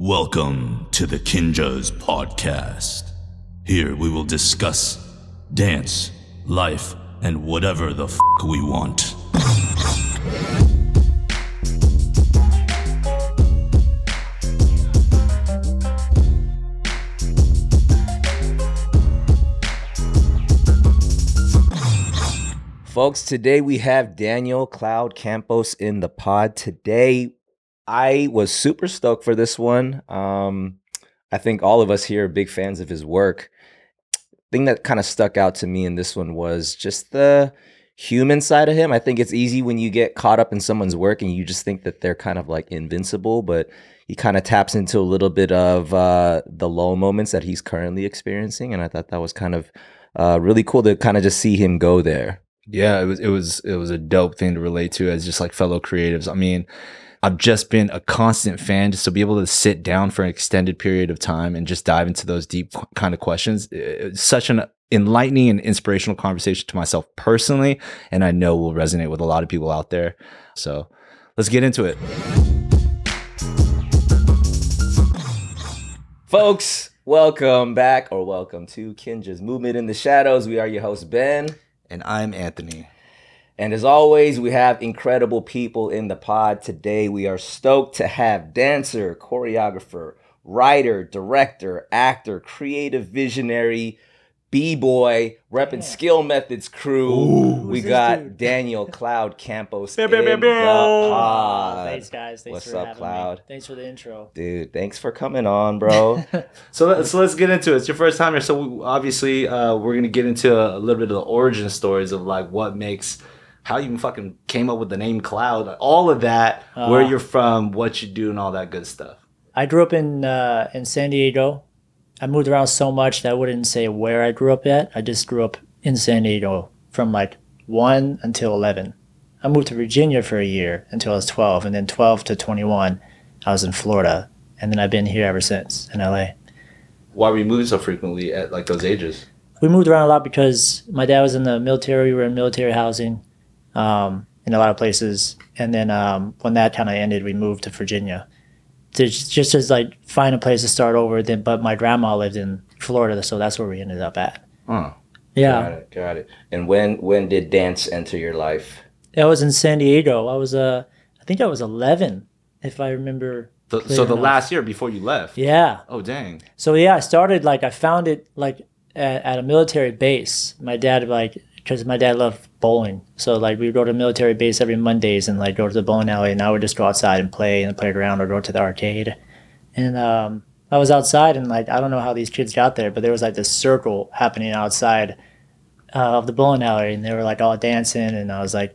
Welcome to the Kinjaz podcast. Here we will discuss dance, life, and whatever the fuck we want. Folks, today we have Daniel Cloud Campos in the pod. Today, I was super stoked for this one. I think all of us here are big fans of his work. The thing that kind of stuck out to me in this one was just the human side of him. I think it's easy when you get caught up in someone's work and you just think that they're kind of like invincible, but he kind of taps into a little bit of the low moments that he's currently experiencing. And I thought that was kind of really cool to kind of just see him go there. Yeah, it was a dope thing to relate to as just like fellow creatives. I mean, I've just been a constant fan, just to be able to sit down for an extended period of time and just dive into those deep kind of questions. It's such an enlightening and inspirational conversation to myself personally, and I know will resonate with a lot of people out there. So let's get into it. Folks, welcome back, or welcome to Kinjaz Movement in the Shadows. We are your host, Ben. And I'm Anthony. And as always, we have incredible people in the pod. Today, we are stoked to have dancer, choreographer, writer, director, actor, creative visionary, B-Boy, repping Skill Methods crew. Ooh, we got dude? Daniel Cloud Campos in the pod. Thanks, guys. Thanks What's for up, having Cloud? Me. Thanks for the intro. Dude, thanks for coming on, bro. So let's get into it. It's your first time here. So we're going to get into a little bit of the origin stories of like what makes... how you even fucking came up with the name Cloud, all of that, where you're from, what you do, and all that good stuff. I grew up in San Diego. I moved around so much that I wouldn't say where I grew up at. I just grew up in San Diego from like 1 until 11. I moved to Virginia for a year until I was 12, and then 12 to 21, I was in Florida, and then I've been here ever since in LA. Why were you moving so frequently at like those ages? We moved around a lot because my dad was in the military. We were in military housing. In a lot of places. And then when that kind of ended, we moved to Virginia to just as like find a place to start over. Then, but my grandma lived in Florida, so that's where we ended up at. Oh, yeah. Got it. And when did dance enter your life? I was in San Diego. I was I think I was 11, if I remember. The last year before you left. Yeah. Oh dang. So yeah, I started like I found it like at a military base. My dad like. Because my dad loved bowling. So, like, we would go to the military base every Mondays and, like, go to the bowling alley. And I would just go outside and play in the playground or go to the arcade. And I was outside and, like, I don't know how these kids got there, but there was, like, this circle happening outside of the bowling alley. And they were, like, all dancing. And I was, like,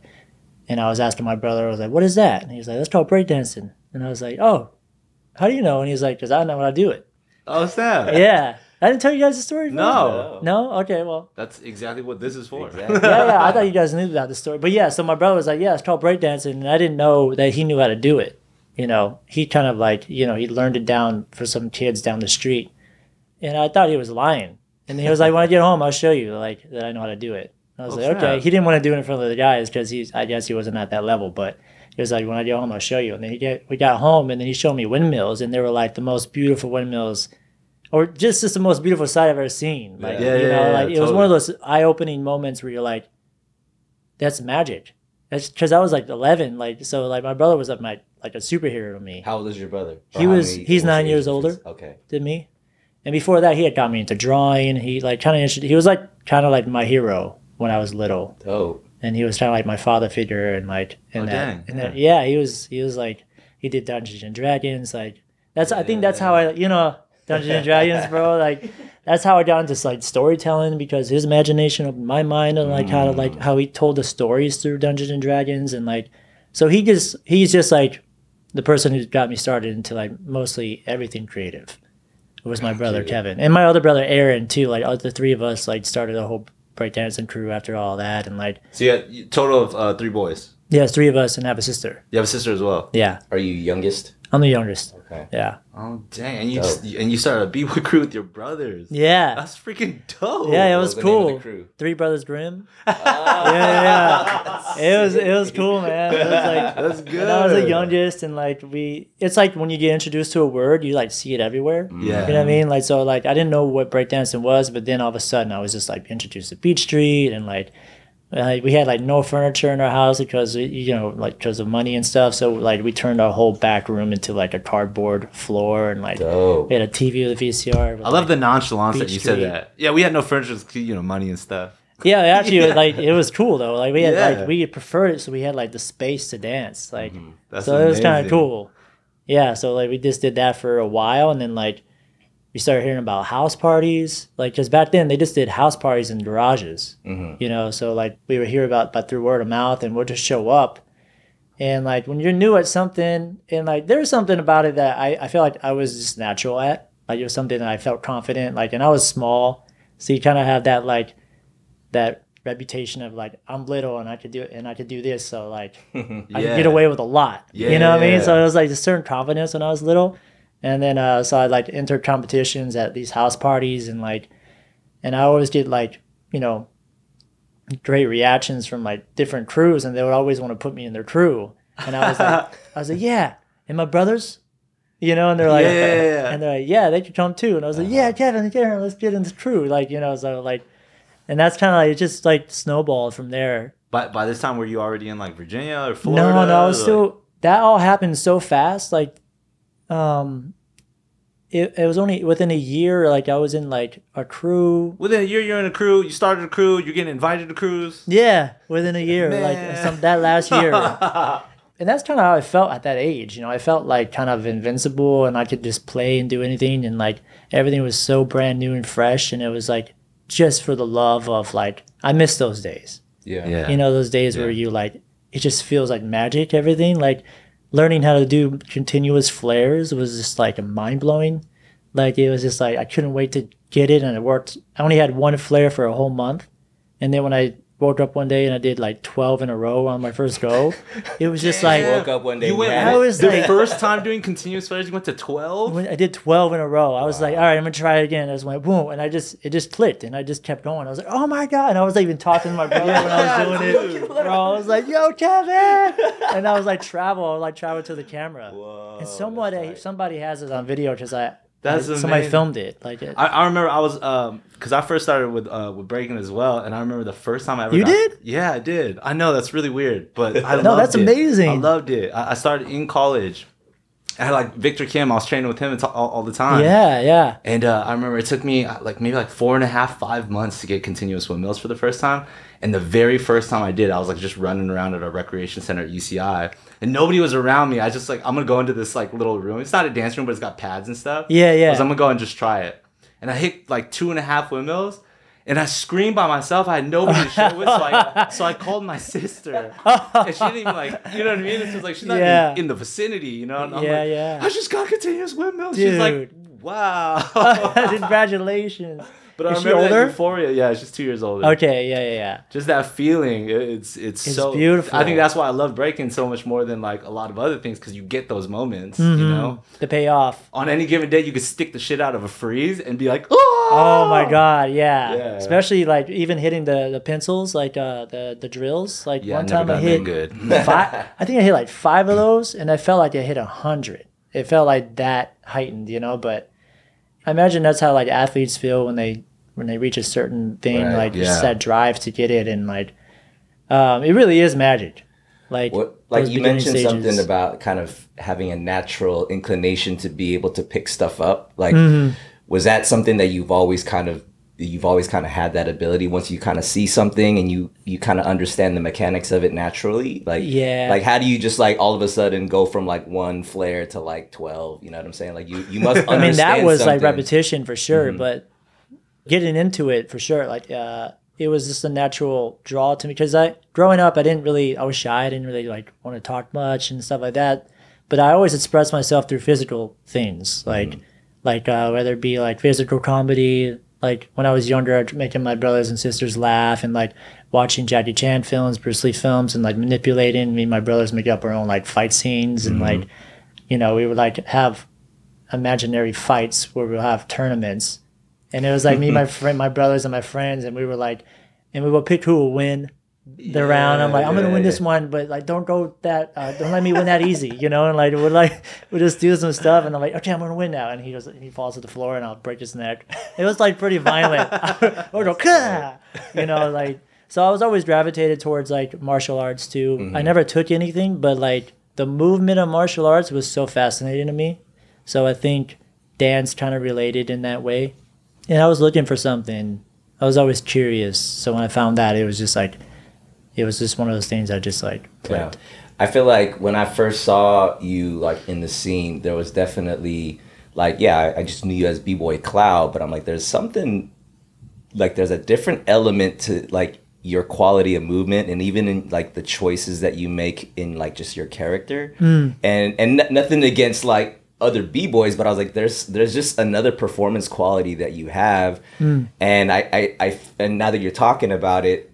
and I was asking my brother, I was, like, what is that? And he was, like, that's called breakdancing. And I was, like, oh, how do you know? And he was, like, because I know how to do it. Oh, snap. Yeah. I didn't tell you guys the story. No. Okay, well. That's exactly what this is for. Exactly. Yeah. I thought you guys knew about the story. But yeah, so my brother was like, yeah, it's called breakdancing. And I didn't know that he knew how to do it. You know, he kind of like, you know, he learned it down for some kids down the street. And I thought he was lying. And he was like, when I get home, I'll show you like that I know how to do it. And I was okay. He didn't want to do it in front of the guys because I guess he wasn't at that level. But he was like, when I get home, I'll show you. And then we got home and then he showed me windmills. And they were like the most beautiful windmills or just the most beautiful sight I've ever seen. Like, it was one of those eye-opening moments where you're like, that's magic. That's because I was like 11. Like, so like my brother was like a superhero to me. How old is your brother? He's 9 years older. Okay. Than me. And before that, he had got me into drawing. He was like kind of like my hero when I was little. Oh. And he was kind of like my father figure and like, and he was like, he did Dungeons and Dragons. Like that's, yeah. I think that's how I, you know, Dungeons and Dragons, bro. Like that's how I got into like storytelling because his imagination opened my mind and like how he told the stories through Dungeons and Dragons and like so he's just like the person who got me started into like mostly everything creative. It was my brother Kevin and my other brother Aaron too. Like all the three of us like started a whole breakdancing crew after all that and like. So yeah, total of 3 boys. Yes, 3 of us and I have a sister. You have a sister as well. Yeah. Are you youngest? I'm the youngest. Okay. Yeah. Oh dang! And you you started a B-Boy crew with your brothers. Yeah. That's freaking dope. Yeah, it was cool. Three Brothers Grimm. Yeah. It was cool, man. It was like, that's good. And I was the youngest, and like it's like when you get introduced to a word, you like see it everywhere. Yeah. You know what I mean? Like so, like I didn't know what breakdancing was, but then all of a sudden I was just like introduced to Beach Street and like. We had like no furniture in our house because because of money and stuff. So like we turned our whole back room into like a cardboard floor and like dope. We had a TV with a VCR. With, I love the nonchalance that you said that. Yeah, we had no furniture, money and stuff. Yeah, actually, yeah. Like it was cool though. Like we had like we preferred it, so we had like the space to dance. Like so amazing. It was kind of cool. Yeah, so like we just did that for a while, and then like. We started hearing about house parties, like because back then they just did house parties in garages, So like we would hear about through word of mouth, and we'll just show up, and like when you're new at something, and like there's something about it that I feel like I was just natural at, like it was something that I felt confident, like and I was small, so you kind of have that like that reputation of like I'm little and I could do this, so like I could get away with a lot, what I mean? So it was like a certain confidence when I was little. And then, so I like enter competitions at these house parties and like, and I always get like, great reactions from like different crews, and they would always want to put me in their crew. And I was like, yeah. And my brothers, and they're like, and they're like, yeah, they could come too. And I was like, yeah, Kevin, let's get in the crew. Like, so like, and that's kind of like, it just like snowballed from there. But by this time, were you already in like Virginia or Florida? No, I was still, that all happened so fast. Like, it was only within a year, like I was in like a crew. Within a year you're in a crew, you started a crew, you're getting invited to crews. Yeah, within a year, man. Like that last year. And that's kind of how I felt at that age, I felt like kind of invincible, and I could just play and do anything, and like everything was so brand new and fresh, and it was like just for the love of like, I miss those days. Yeah. Those days where you like, it just feels like magic, everything, like learning how to do continuous flares was just like mind-blowing. Like it was just like I couldn't wait to get it, and it worked. I only had one flare for a whole month, and then when I woke up one day and I did like 12 in a row on my first go, it was just like woke up one day. You went, I was the first time doing continuous flares. You went to 12. I did 12 in a row. I was like, all right, I'm gonna try it again. I just went boom, and it just clicked, and I just kept going. I was like, oh my god! And I was like, even talking to my brother when I was doing it. Bro, I was like, yo, Kevin, and I would travel to the camera. Whoa, and somebody has it on video because somebody filmed it. Like it. I remember I was because I first started with breaking as well, and I remember the first time I ever. You did? Yeah, I did. I know that's really weird, but I loved it. No, that's amazing. I loved it. I started in college. I had like Victor Kim. I was training with him all the time. Yeah. And I remember it took me like maybe like 4.5, 5 months to get continuous windmills for the first time. And the very first time I did, I was like just running around at a recreation center at UCI, and nobody was around me. I just like, I'm gonna go into this like little room. It's not a dance room, but it's got pads and stuff. Yeah. I'm gonna go and just try it. And I hit like 2.5 windmills. And I screamed by myself. I had nobody to share with, so I called my sister, and she didn't even like, It's just like she's not even in the vicinity, And I'm like, I just got continuous windmills. Dude. She's like, wow, congratulations. But is she older? That euphoria. Yeah, she's 2 years older. Okay, yeah. Just that feeling. It's so beautiful. I think that's why I love breaking so much more than like a lot of other things, because you get those moments, The payoff. On any given day, you could stick the shit out of a freeze and be like, oh my god, yeah. Especially like even hitting the pencils, like the drills. Like one time I hit good. I think I hit like 5 of those, and I felt like I hit 100. It felt like that heightened, but. I imagine that's how like athletes feel when they reach a certain thing, right, like just that drive to get it, and like it really is magic. Like what, like you mentioned something about kind of having a natural inclination to be able to pick stuff up. Like was that something that you've always kind of had that ability once you kind of see something and you kind of understand the mechanics of it naturally? Like, like how do you just like all of a sudden go from like one flare to like 12? You know what I'm saying? Like you must understand. I mean, that was something. Like repetition for sure, but getting into it for sure. Like it was just a natural draw to me, because growing up, I was shy. I didn't really like want to talk much and stuff like that. But I always expressed myself through physical things, like whether it be like physical comedy. Like when I was younger, I'd making my brothers and sisters laugh, and like watching Jackie Chan films, Bruce Lee films, and like manipulating me and my brothers make up our own like fight scenes, and like you know, we would like to have imaginary fights where we'll have tournaments. And it was like me, my brothers and my friends, and we were like, and we would pick who will win the round. I'm like, I'm gonna win this one, but like, don't go that, don't let me win that easy, you know? And like, we'll just do some stuff. And I'm like, okay, I'm gonna win now. And he falls to the floor and I'll break his neck. It was like pretty violent. I would go, Kah! You know, like, so I was always gravitated towards like martial arts too. Mm-hmm. I never took anything, but like the movement of martial arts was so fascinating to me. So I think dance kind of related in that way. And I was looking for something. I was always curious. So when I found that, it was just like, it was just one of those things I just like clicked. Yeah. I feel like when I first saw you like in the scene, there was definitely like, I just knew you as B-Boy Cloud, but I'm like, there's something, like there's a different element to like your quality of movement and even in like the choices that you make in like just your character. And nothing against like other B-boys, but I was like, there's just another performance quality that you have. And I and now that you're talking about it,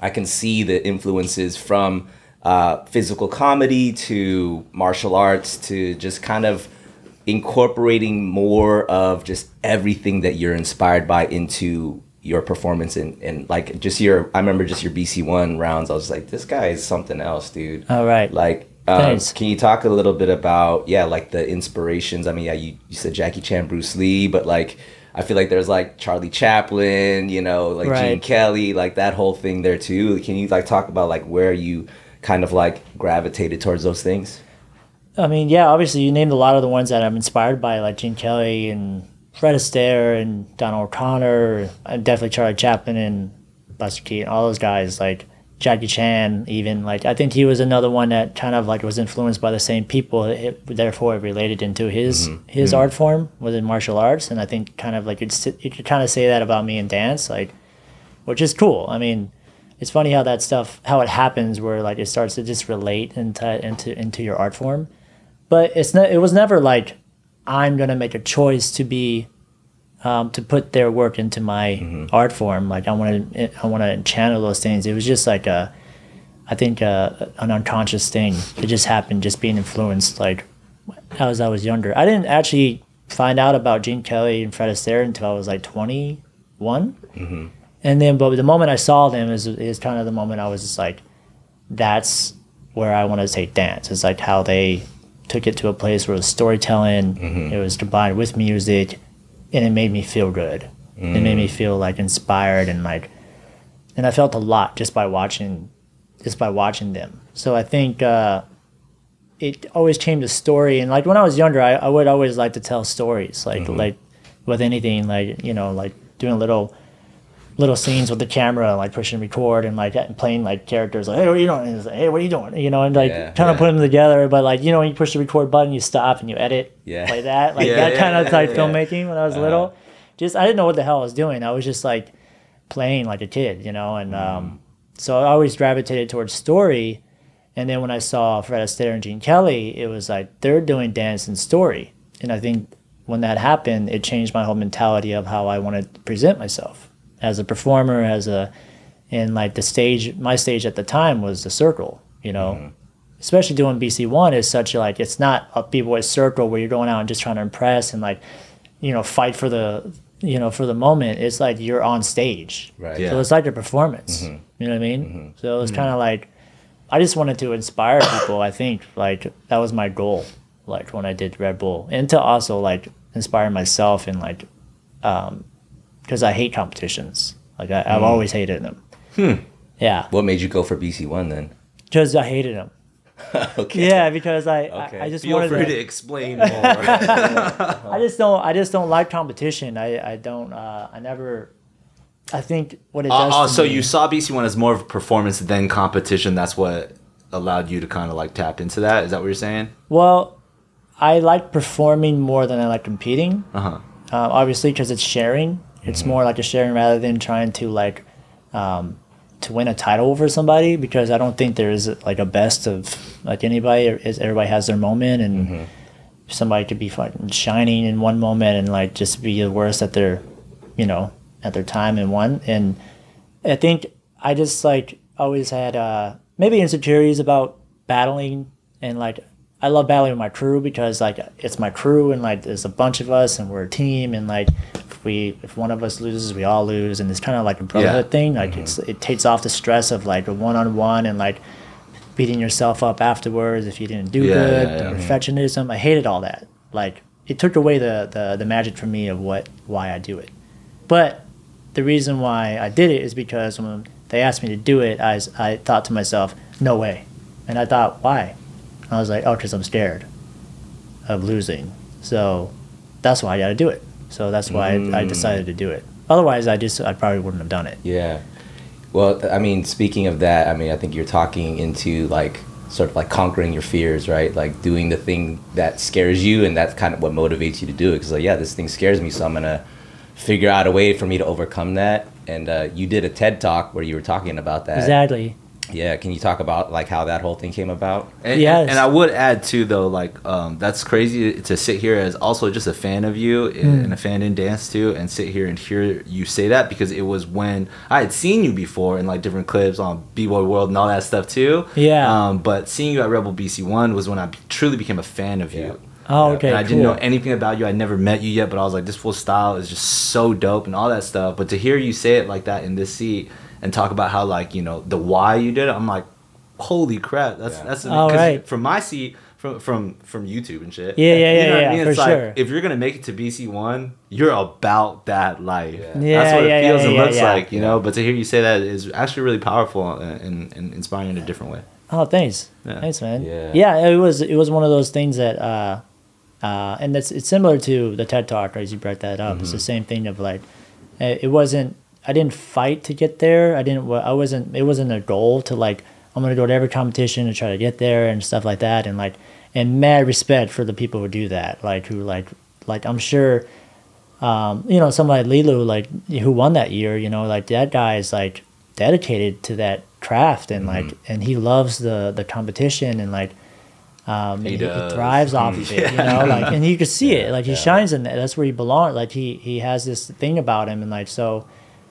I can see the influences from physical comedy to martial arts to just kind of incorporating more of just everything that you're inspired by into your performance. And like just your, I remember just your BC1 rounds, I was like, this guy is something else, dude. All right. Like, can you talk a little bit about, like the inspirations? I mean, you said Jackie Chan, Bruce Lee, but like, I feel like there's like Charlie Chaplin, you know, like Gene Kelly, like that whole thing there too. Can you like talk about like where you kind of like gravitated towards those things? I mean, yeah, obviously you named a lot of the ones that I'm inspired by, like Gene Kelly and Fred Astaire and Donald O'Connor, and definitely Charlie Chaplin and Buster Keaton, all those guys, like Jackie Chan even. Like I think he was another one that kind of like was influenced by the same people, therefore it related into his art form within martial arts. And I think kind of like you could kind of say that about me in dance, like, which is cool. I mean, it's funny how that stuff, how it happens where like it starts to just relate into your art form. But it was never like I'm gonna make a choice to be to put their work into my art form. Like I want to channel those things. It was just like an unconscious thing. It just happened, just being influenced like as I was younger. I didn't actually find out about Gene Kelly and Fred Astaire until I was like 21. And then, but the moment I saw them is kind of the moment I was just like, that's where I want to take dance. It's like how they took it to a place where it was storytelling. It was combined with music. And it made me feel good. It made me feel like inspired and like, and I felt a lot just by watching them. So I think it always came to story. And like when I was younger, I would always like to tell stories, like like with anything, like, you know, like doing little scenes with the camera, like pushing record and like playing like characters, like, hey, what are you doing? And it's like, hey, what are you doing? You know, and like kind of put them together. But like, you know, when you push the record button, you stop and you edit like that. Like that kind of filmmaking when I was little. Just, I didn't know what the hell I was doing. I was just like playing like a kid, you know? And so I always gravitated towards story. And then when I saw Fred Astaire and Gene Kelly, it was like, they're doing dance and story. And I think when that happened, it changed my whole mentality of how I wanted to present myself. As a performer, and like the stage, my stage at the time was the circle, you know, especially doing BC1 is such a, like, it's not a B-boy circle where you're going out and just trying to impress and like, you know, fight for the, you know, for the moment. It's like you're on stage. Right. Yeah. So it's like a performance, you know what I mean? So it was kind of like, I just wanted to inspire people. I think like that was my goal, like when I did Red Bull, and to also like inspire myself and like, because I hate competitions. Like I've always hated them. Yeah. What made you go for BC1 then? Because I hated them. Yeah, because I just wanted to explain more. I just don't like competition. I think what it does. So you saw BC1 as more of a performance than competition. That's what allowed you to kind of like tap into that. Is that what you're saying? Well, I like performing more than I like competing. Obviously, because it's sharing. It's more like a sharing rather than trying to like to win a title over somebody, because I don't think there is like a best of like anybody. Everybody has their moment, and somebody could be fucking shining in one moment and like just be the worst at their, you know, at their time in one. And I think I just like always had maybe insecurities about battling, and like I love battling with my crew because, like, it's my crew and, like, there's a bunch of us and we're a team and, like, if one of us loses, we all lose, and it's kind of like a brotherhood thing. Like, it takes off the stress of, like, a one-on-one and, like, beating yourself up afterwards if you didn't do good, perfectionism. I hated all that. Like, it took away the magic for me of why I do it. But the reason why I did it is because when they asked me to do it, I thought to myself, no way. And I thought, why? And I was like, oh, because I'm scared of losing. So that's why I got to do it. So that's why I decided to do it. Otherwise, I probably wouldn't have done it. Yeah. Well, I mean, speaking of that, I mean, I think you're talking into, like, sort of like conquering your fears, right? Like doing the thing that scares you, and that's kind of what motivates you to do it. Because, like, yeah, this thing scares me, so I'm going to figure out a way for me to overcome that. And you did a TED Talk where you were talking about that. Exactly. Yeah, can you talk about, like, how that whole thing came about? And, and I would add too, though, like, that's crazy to sit here as also just a fan of you and a fan in dance too, and sit here and hear you say that, because it was when I had seen you before in, like, different clips on B-Boy World and all that stuff too. Yeah. But seeing you at Rebel BC1 was when I truly became a fan of you. Oh, okay. And I didn't know anything about you. I never met you yet, but I was like, this full style is just so dope and all that stuff. But to hear you say it like that in this seat, and talk about how, like, you know, the why you did it, I'm like, holy crap, that's all right. From my seat, from YouTube and shit. Yeah, you know what I mean? It's like, sure. If you're gonna make it to BC1, you're about that life. Yeah, that's what it feels and looks like, you know. But to hear you say that is actually really powerful and inspiring in a different way. Oh, thanks. Yeah. Thanks, man. Yeah, it was one of those things that, and it's similar to the TED Talk, as you brought that up. Mm-hmm. It's the same thing of, like, it wasn't. I didn't fight to get there. It wasn't a goal to, like, I'm going to go to every competition and try to get there and stuff like that. And, like, and mad respect for the people who do that. Like, who, like I'm sure, you know, somebody like Lilou, like, who won that year, you know, like, that guy is, like, dedicated to that craft and like, and he loves the competition and, like, he thrives off of it, you know, like, and you can see it, like, he shines in that. That's where he belongs. Like, he has this thing about him, and, like, so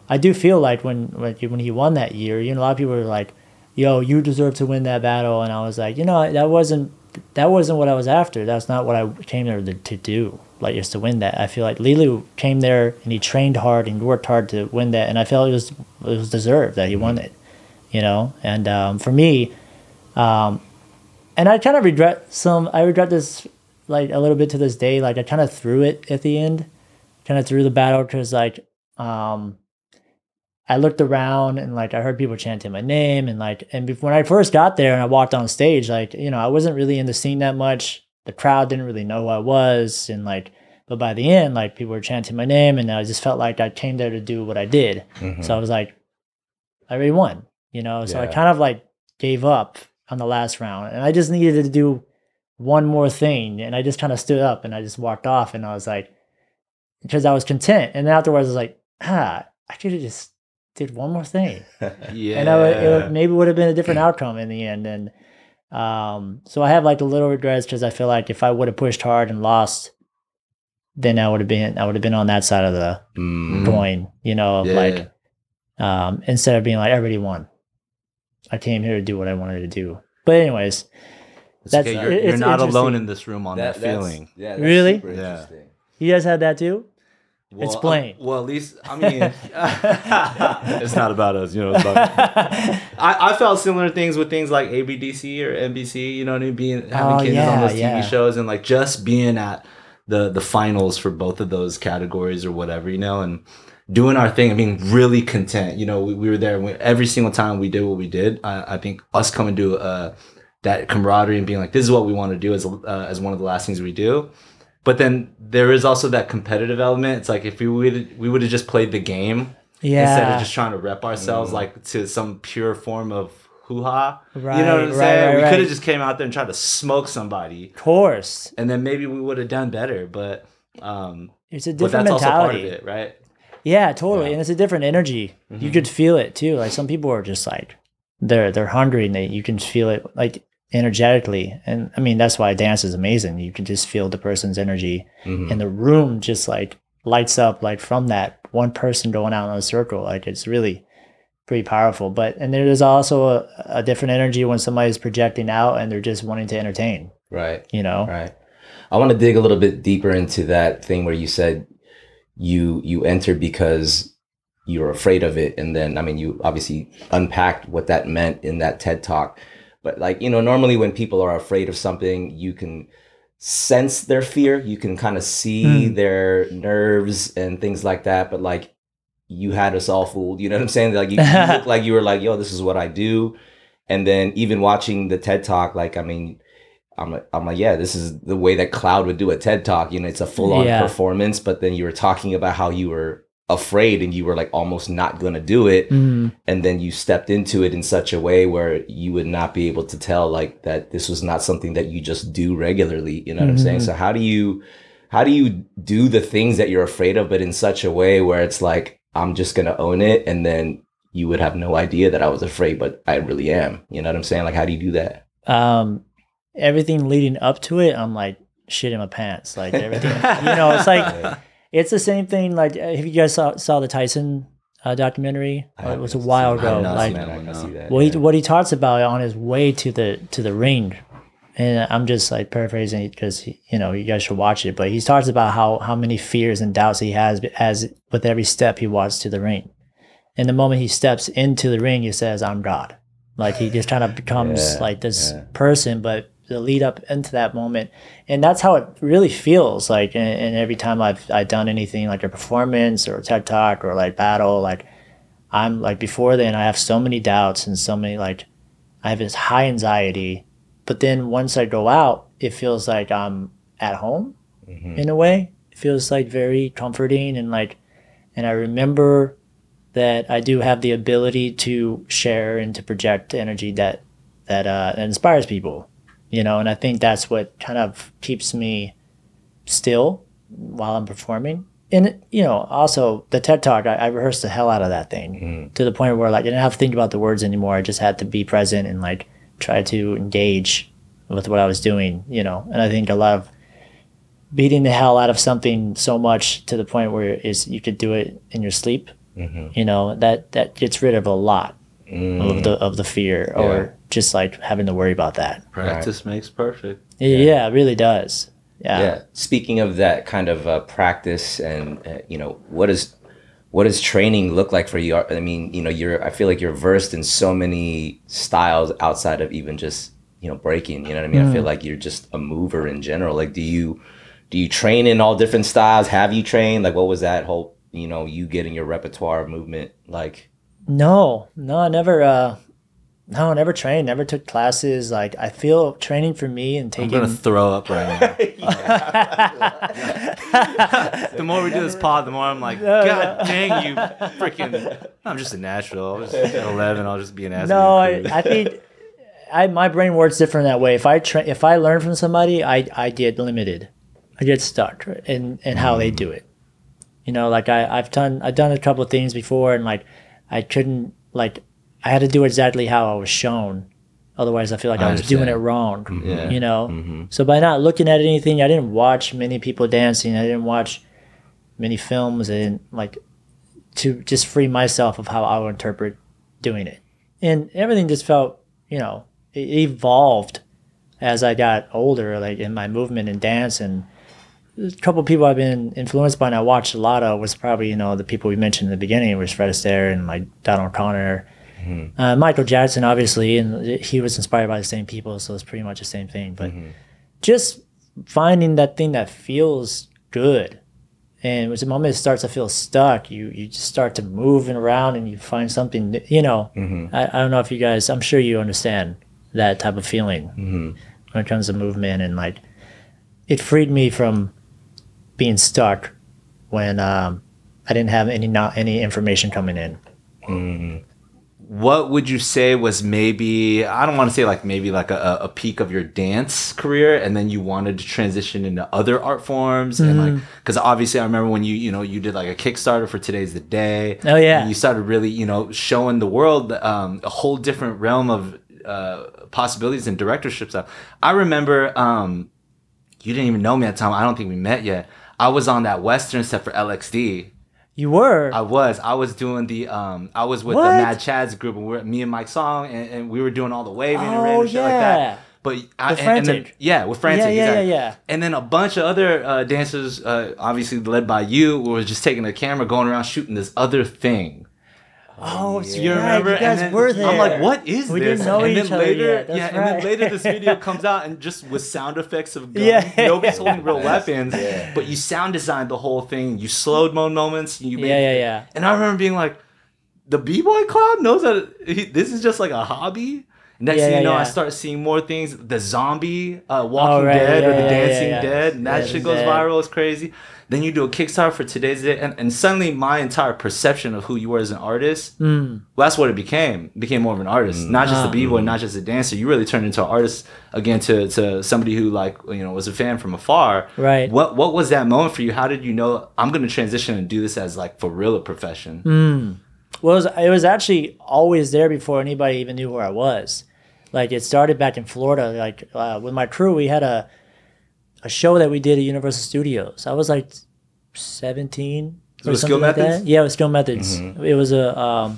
I do feel like when he won that year, you know, a lot of people were like, yo, you deserve to win that battle. And I was like, you know, that wasn't what I was after. That's not what I came there to do, like, just to win that. I feel like Lilou came there and he trained hard and worked hard to win that. And I felt it was deserved that he won it, you know? And for me, and I kind of regret this, like, a little bit to this day. Like, I kind of threw it at the end, kind of threw the battle because, like, I looked around and, like, I heard people chanting my name and, like, when I first got there and I walked on stage, like, you know, I wasn't really in the scene that much. The crowd didn't really know who I was, and, like, but by the end, like, people were chanting my name, and I just felt like I came there to do what I did. Mm-hmm. So I was like, I already won, you know? So I kind of, like, gave up on the last round, and I just needed to do one more thing, and I just kind of stood up and I just walked off, and I was like, because I was content. And then afterwards I was like, I could have just did one more thing, and it maybe would have been a different outcome in the end. And so I have, like, a little regrets because I feel like if I would have pushed hard and lost, then I would have been on that side of the coin, you know, of like, instead of being like, I already won. I came here to do what I wanted to do. But anyways, that's okay. You're not alone in this room on that feeling. Yeah, really? Yeah. You guys had that too? Well, explain. Well, at least, I mean, it's not about us, you know. It's about I felt similar things with things like ABDC or NBC, you know what I mean, having kids on those TV shows, and, like, just being at the finals for both of those categories or whatever, you know, and doing our thing. I mean, really content, you know. We were there every single time we did what we did. I think us coming to that camaraderie and being like, this is what we want to do as one of the last things we do. But then there is also that competitive element. It's like if we would have just played the game instead of just trying to rep ourselves like to some pure form of hoo-ha. Right, you know what I'm saying? Right. We could have just came out there and tried to smoke somebody. Of course. And then maybe we would have done better. But it's a different mentality. Also part of it, right? Yeah, totally. Yeah. And it's a different energy. Mm-hmm. You could feel it too. Like some people are just like they're hungry, and you can feel it, like, energetically. And I mean, that's why dance is amazing. You can just feel the person's energy, and the room just, like, lights up, like, from that one person going out in a circle. Like, it's really pretty powerful. But and there's also a different energy when somebody's projecting out and they're just wanting to entertain. Right. You know? Right. I want to dig a little bit deeper into that thing where you said you entered because you were afraid of it. And then, I mean, you obviously unpacked what that meant in that TED Talk. But like, you know, normally when people are afraid of something, you can sense their fear. You can kind of see their nerves and things like that. But like, you had us all fooled. You know what I'm saying? Like, you looked like you were like, yo, this is what I do. And then even watching the TED Talk, like, I mean, I'm like, yeah, this is the way that Cloud would do a TED Talk. You know, it's a full-on performance. But then you were talking about how you were afraid and you were like almost not going to do it. Mm-hmm. And then you stepped into it in such a way where you would not be able to tell like that this was not something that you just do regularly. You know what I'm saying? So how do you do the things that you're afraid of, but in such a way where it's like, I'm just going to own it. And then you would have no idea that I was afraid, but I really am. You know what I'm saying? Like, how do you do that? Everything leading up to it, I'm like shit in my pants. Like everything, you know, it's like, it's the same thing. Like, if you guys saw the Tyson documentary, it was a while ago. Like, what he talks about on his way to the ring, and I'm just like paraphrasing because, you know, you guys should watch it. But he talks about how many fears and doubts he has as with every step he walks to the ring. And the moment he steps into the ring, he says, "I'm God." Like, he just kind of becomes like this person, but the lead up into that moment. And that's how it really feels like. And every time I've done anything like a performance or a TED Talk or like battle, like I'm like before then I have so many doubts and so many, like I have this high anxiety, but then once I go out, it feels like I'm at home in a way. It feels like very comforting. And like, and I remember that I do have the ability to share and to project energy that inspires people. You know, and I think that's what kind of keeps me still while I'm performing. And, you know, also the TED Talk, I rehearsed the hell out of that thing to the point where like I didn't have to think about the words anymore. I just had to be present and like try to engage with what I was doing, you know. And I think a lot of beating the hell out of something so much to the point where you could do it in your sleep, you know, that gets rid of a lot of the fear or just like having to worry about that. Practice makes perfect. Yeah, it really does. Yeah. Speaking of that kind of practice and, you know, what does training look like for you? I mean, you know, I feel like you're versed in so many styles outside of even just, you know, breaking, you know what I mean? I feel like you're just a mover in general. Like, do you train in all different styles? Have you trained? Like, what was that whole, you know, you getting your repertoire of movement like? No, I never, no, I never trained, never took classes. Like, I feel training for me and taking... I'm going to throw up right now. The more we do this pod, the more I'm like, God dang you, freaking... I'm just a natural. I was just 11, I'll just be an asshole. No, I think my brain works different that way. If I learn from somebody, I get limited. I get stuck in how they do it. You know, like I've done a couple of things before and like I couldn't like... I had to do exactly how I was shown. Otherwise, I feel like I was doing it wrong, you know? Mm-hmm. So by not looking at anything, I didn't watch many people dancing. I didn't watch many films. I didn't like to just free myself of how I would interpret doing it. And everything just felt, you know, it evolved as I got older, like in my movement and dance. And a couple of people I've been influenced by and I watched a lot of was probably, you know, the people we mentioned in the beginning, was Fred Astaire and like Donald O'Connor. Michael Jackson, obviously, and he was inspired by the same people, so it's pretty much the same thing. But just finding that thing that feels good, and the moment it starts to feel stuck, you just start to move around and you find something new, you know. I don't know if you guys, I'm sure you understand that type of feeling when it comes to movement, and like it freed me from being stuck when I didn't have any information coming in. What would you say was maybe, I don't want to say like maybe like a peak of your dance career, and then you wanted to transition into other art forms and like, because obviously I remember when you did like a Kickstarter for Today's the Day. Oh yeah. And you started really, you know, showing the world a whole different realm of possibilities and directorship stuff. I remember you didn't even know me at the time. I don't think we met yet. I was on that Western set for LXD. You were. I was doing the I was with the Mad Chad's group, and me and Mike Song, and we were doing all the waving and shit like that. But with Frantic, exactly. And then a bunch of other dancers, obviously led by you, were just taking the camera, going around shooting this other thing. Oh, yeah. You remember? You guys were there. I'm like, what is we this? Didn't know and each then later, other yet. That's right. And then later this video comes out and just with sound effects of guns. Yeah. Nobody's holding real weapons, but you sound designed the whole thing. You slowed moments. You made And I remember being like, the B-Boy Cloud knows that this is just like a hobby. Next thing you know, I start seeing more things. The zombie Walking Dead or the Dancing Dead. And that shit goes viral. It's crazy. Then you do a Kickstarter for Today's Day. And suddenly my entire perception of who you were as an artist, well, that's what it became. It became more of an artist. Not just a B-boy, not just a dancer. You really turned into an artist, again, to somebody who, like, you know, was a fan from afar. Right. What was that moment for you? How did you know, I'm going to transition and do this as, like, for real a profession? Well, it was actually always there before anybody even knew where I was. Like, it started back in Florida. Like, with my crew, we had a show that we did at Universal Studios. I was like 17. So it was Skill Methods? Yeah, it was Skill Methods. Mm-hmm. It was a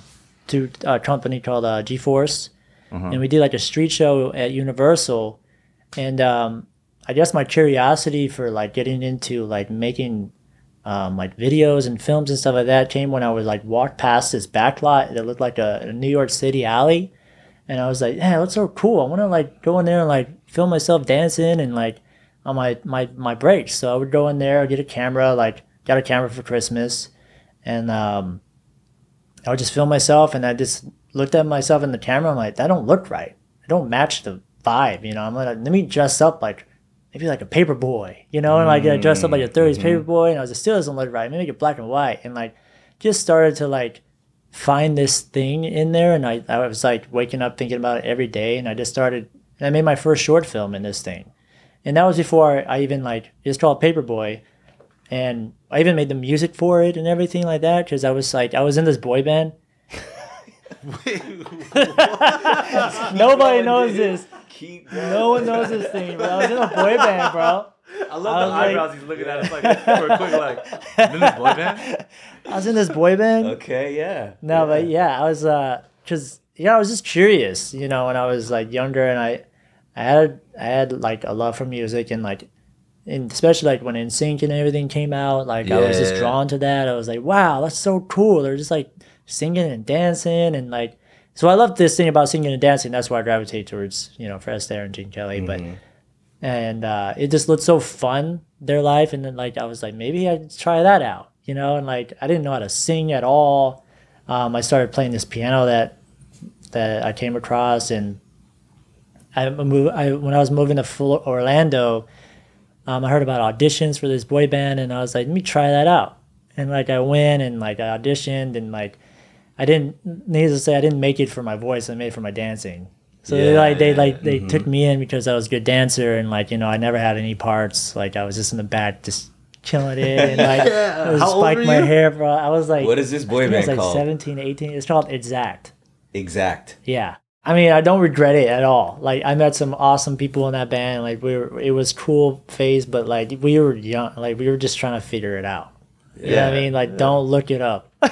company called G-Force. Mm-hmm. And we did like a street show at Universal. And I guess my curiosity for like getting into like making like videos and films and stuff like that came when I would like walk past this back lot that looked like a New York City alley. And I was like, yeah, that's so cool. I want to like go in there and like film myself dancing and like on my breaks. So I would go in there, get a camera, like got a camera for Christmas, and I would just film myself. And I just looked at myself in the camera. I'm like, that don't look right. I don't match the vibe, you know. I'm like, let me dress up like maybe like a paper boy, you know, and like I dressed up like a 30s paper boy, and I was like, still doesn't look right. Maybe make it black and white, and like just started to like find this thing in there. And I was like waking up thinking about it every day, and I just started, and I made my first short film in this thing. And that was before I even, like, it's called Paperboy. And I even made the music for it and everything like that, because I was, like, I was in this boy band. Wait, nobody knows this. No one knows this thing, bro. I was in a boy band, bro. I love the eyebrows he's looking at us, like, for a quick, like, I'm in this boy band? I was in this boy band. Okay, yeah. No, but, yeah, I was, because, yeah, I was just curious, you know, when I was, like, younger, and I had like a love for music, and like, and especially like when NSYNC and everything came out, like I was just drawn to that. I was like, wow, that's so cool. They're just like singing and dancing, and like, so I love this thing about singing and dancing. That's why I gravitate towards, you know, Fred Astaire and Gene Kelly. Mm-hmm. But and it just looked so fun, their life, and then like I was like, maybe I could try that out, you know. And like I didn't know how to sing at all. I started playing this piano that I came across, and when I was moving to Orlando, I heard about auditions for this boy band, and I was like, let me try that out. And like I went and like I auditioned, and like I didn't, needless to say, I didn't make it for my voice. I made it for my dancing. So they took me in because I was a good dancer, and like, you know, I never had any parts. Like I was just in the back, just killing it, and like I was spiked my hair, bro. I was like, what is this boy band called? I was like 17, 18. It's called Exact. Exact. Yeah. I mean, I don't regret it at all. Like, I met some awesome people in that band. Like, it was cool phase, but like we were young. Like, we were just trying to figure it out. Yeah, you know what I mean? Like, don't look it up. We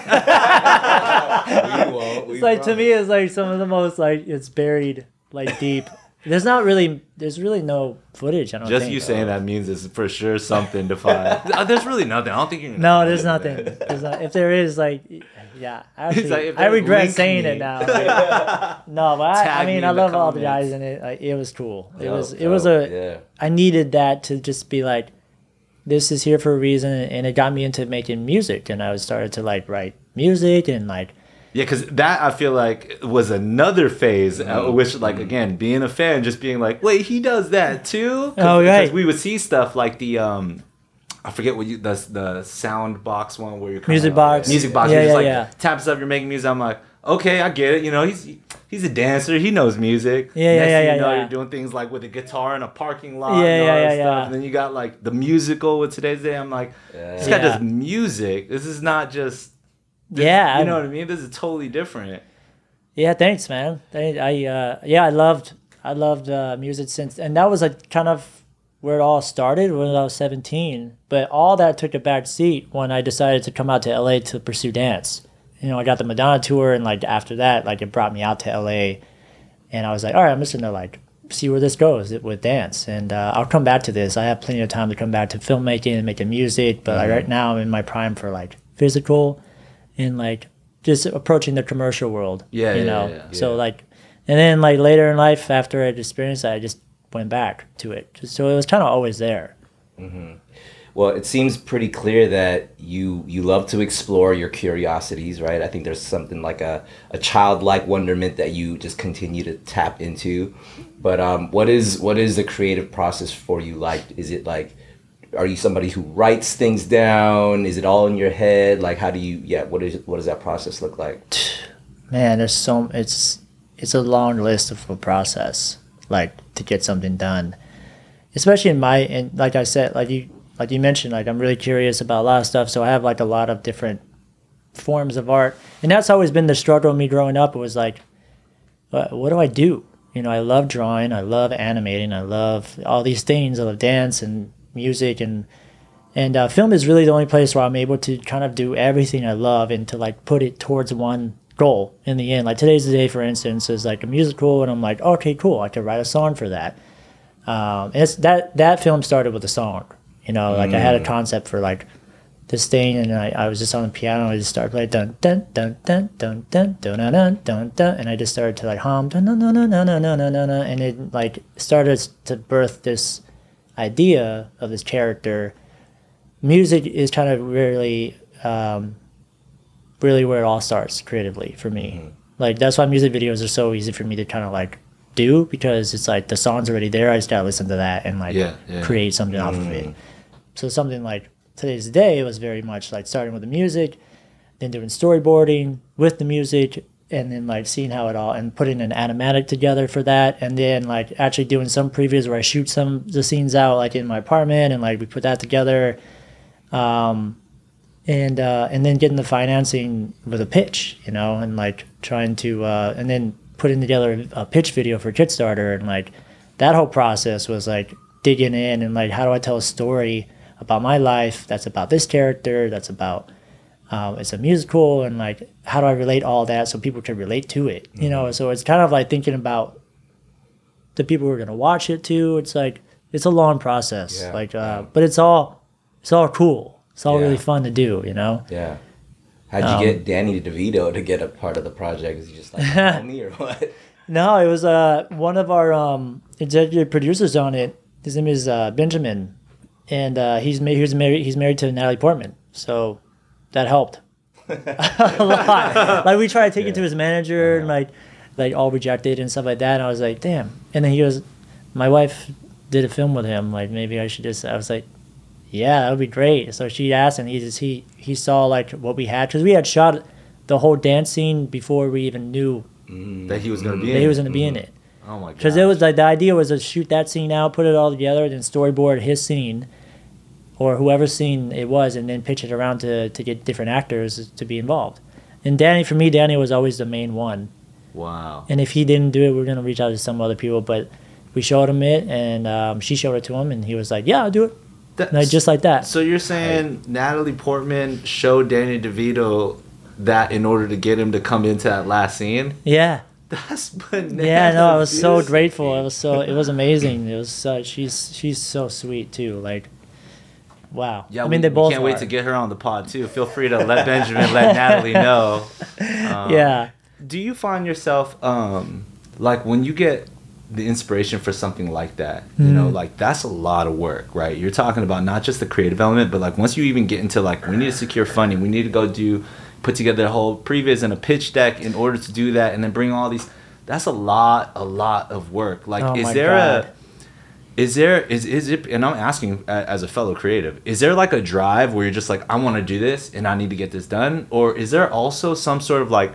won't. It's like, promise. To me, it's like some of the most, like, it's buried, like, deep. There's really no footage. I don't think. Just you saying that means it's for sure something to find. There's really nothing. I don't think you're. No, there's nothing. If there is, like, yeah, actually, like I regret saying it now. Like, no, but I mean, I love all the guys in it. Like, it was cool. I needed that to just be like, this is here for a reason, and it got me into making music, and I started to like write music and like. Yeah, because that, I feel like, was another phase, which, like, again, being a fan, just being like, wait, he does that too? Because we would see stuff like the, I forget what the sound box one where you're kind music of, box. Music box. Yeah, you're just like, tap stuff, you're making music. I'm like, okay, I get it. You know, he's a dancer. He knows music. Next thing you know, you're doing things like with a guitar in a parking lot and all that stuff. And then you got, like, the musical with Today's Day. I'm like, this guy does music. This is not just... you know what I mean? This is totally different. Yeah, thanks, man. I loved music since, and that was like kind of where it all started when I was 17. But all that took a back seat when I decided to come out to LA to pursue dance. You know, I got the Madonna tour, and like after that, like it brought me out to LA, and I was like, all right, I'm just gonna like see where this goes with dance. And I'll come back to this. I have plenty of time to come back to filmmaking and making music, but mm-hmm. Right now I'm in my prime for like physical and like just approaching the commercial world. So like, and then like later in life after I experienced that, I just went back to it. So it was kind of always there. Mm-hmm. Well, it seems pretty clear that you love to explore your curiosities, right? I think there's something like a childlike wonderment that you just continue to tap into. But what is the creative process for you like? Is it like, are you somebody who writes things down? Is it all in your head? Like, how do you? Yeah, what does that process look like? Man, there's so it's a long list of a process, like to get something done, especially in my and like I said, like you. Like you mentioned, like I'm really curious about a lot of stuff, so I have like a lot of different forms of art, and that's always been the struggle of me growing up. It was like, what do I do? You know, I love drawing, I love animating, I love all these things. I love dance and music, and film is really the only place where I'm able to kind of do everything I love and to like put it towards one goal in the end. Like Today's the Day, for instance, is like a musical, and I'm like, okay, cool, I could write a song for that. It's that film started with a song. You know, like I had a concept for like this thing, and I was just on the piano, and I just started like dun dun dun dun dun dun dun dun dun dun, and I just started to like hum dun dun dun dun dun dun dun dun, and it like started to birth this idea of this character. Music is kind of really where it all starts creatively for me. Mm-hmm. Like that's why music videos are so easy for me to kind of like do, because it's like the song's already there, I just gotta listen to that and like create something off of it. So something like Today's the Day was very much like starting with the music, then doing storyboarding with the music, and then like seeing how it all, and putting an animatic together for that, and then like actually doing some previews where I shoot some of the scenes out like in my apartment, and like we put that together, and then getting the financing with a pitch, you know, and like trying to and then putting together a pitch video for Kickstarter, and like that whole process was like digging in and like, how do I tell a story about my life that's about this character, that's about it's a musical, and like how do I relate all that so people can relate to it, you know? So it's kind of like thinking about the people who are going to watch it too. It's like it's a long process, but it's all cool, it's all really fun to do, you know? Yeah. How'd you get Danny DeVito to get a part of the project? Is he just like, call me or what? No, it was one of our executive producers on it. His name is Benjamin, and he's married to Natalie Portman, so that helped a lot. Like we tried to take it to his manager, and like all rejected and stuff like that. And I was like, damn. And then he goes, my wife did a film with him. Like maybe I should just. I was like, yeah, that would be great. So she asked, and he saw like what we had, because we had shot the whole dance scene before we even knew that he was going to be in it. Oh my god! Because it was like the idea was to shoot that scene out, put it all together, then storyboard his scene, or whoever's scene it was, and then pitch it around to get different actors to be involved. And Danny was always the main one. Wow! And if he didn't do it, we were going to reach out to some other people, but we showed him it, and she showed it to him, and he was like, "Yeah, I'll do it." Just like that. So you're saying Natalie Portman showed Danny DeVito that in order to get him to come into that last scene? Yeah. That's bananas. Yeah, no, I was so grateful. It was amazing. It was she's so sweet too. Like, wow. Yeah, I mean they both. Can't wait to get her on the pod too. Feel free to let Benjamin let Natalie know. Yeah. Do you find yourself like when you get the inspiration for something like that, you know, like that's a lot of work, right? You're talking about not just the creative element, but like once you even get into like, we need to secure funding, we need to go put together a whole previs and a pitch deck in order to do that, and then bring all these. That's a lot of work. Like, is it? And I'm asking as a fellow creative, is there like a drive where you're just like, I want to do this and I need to get this done, or is there also some sort of like,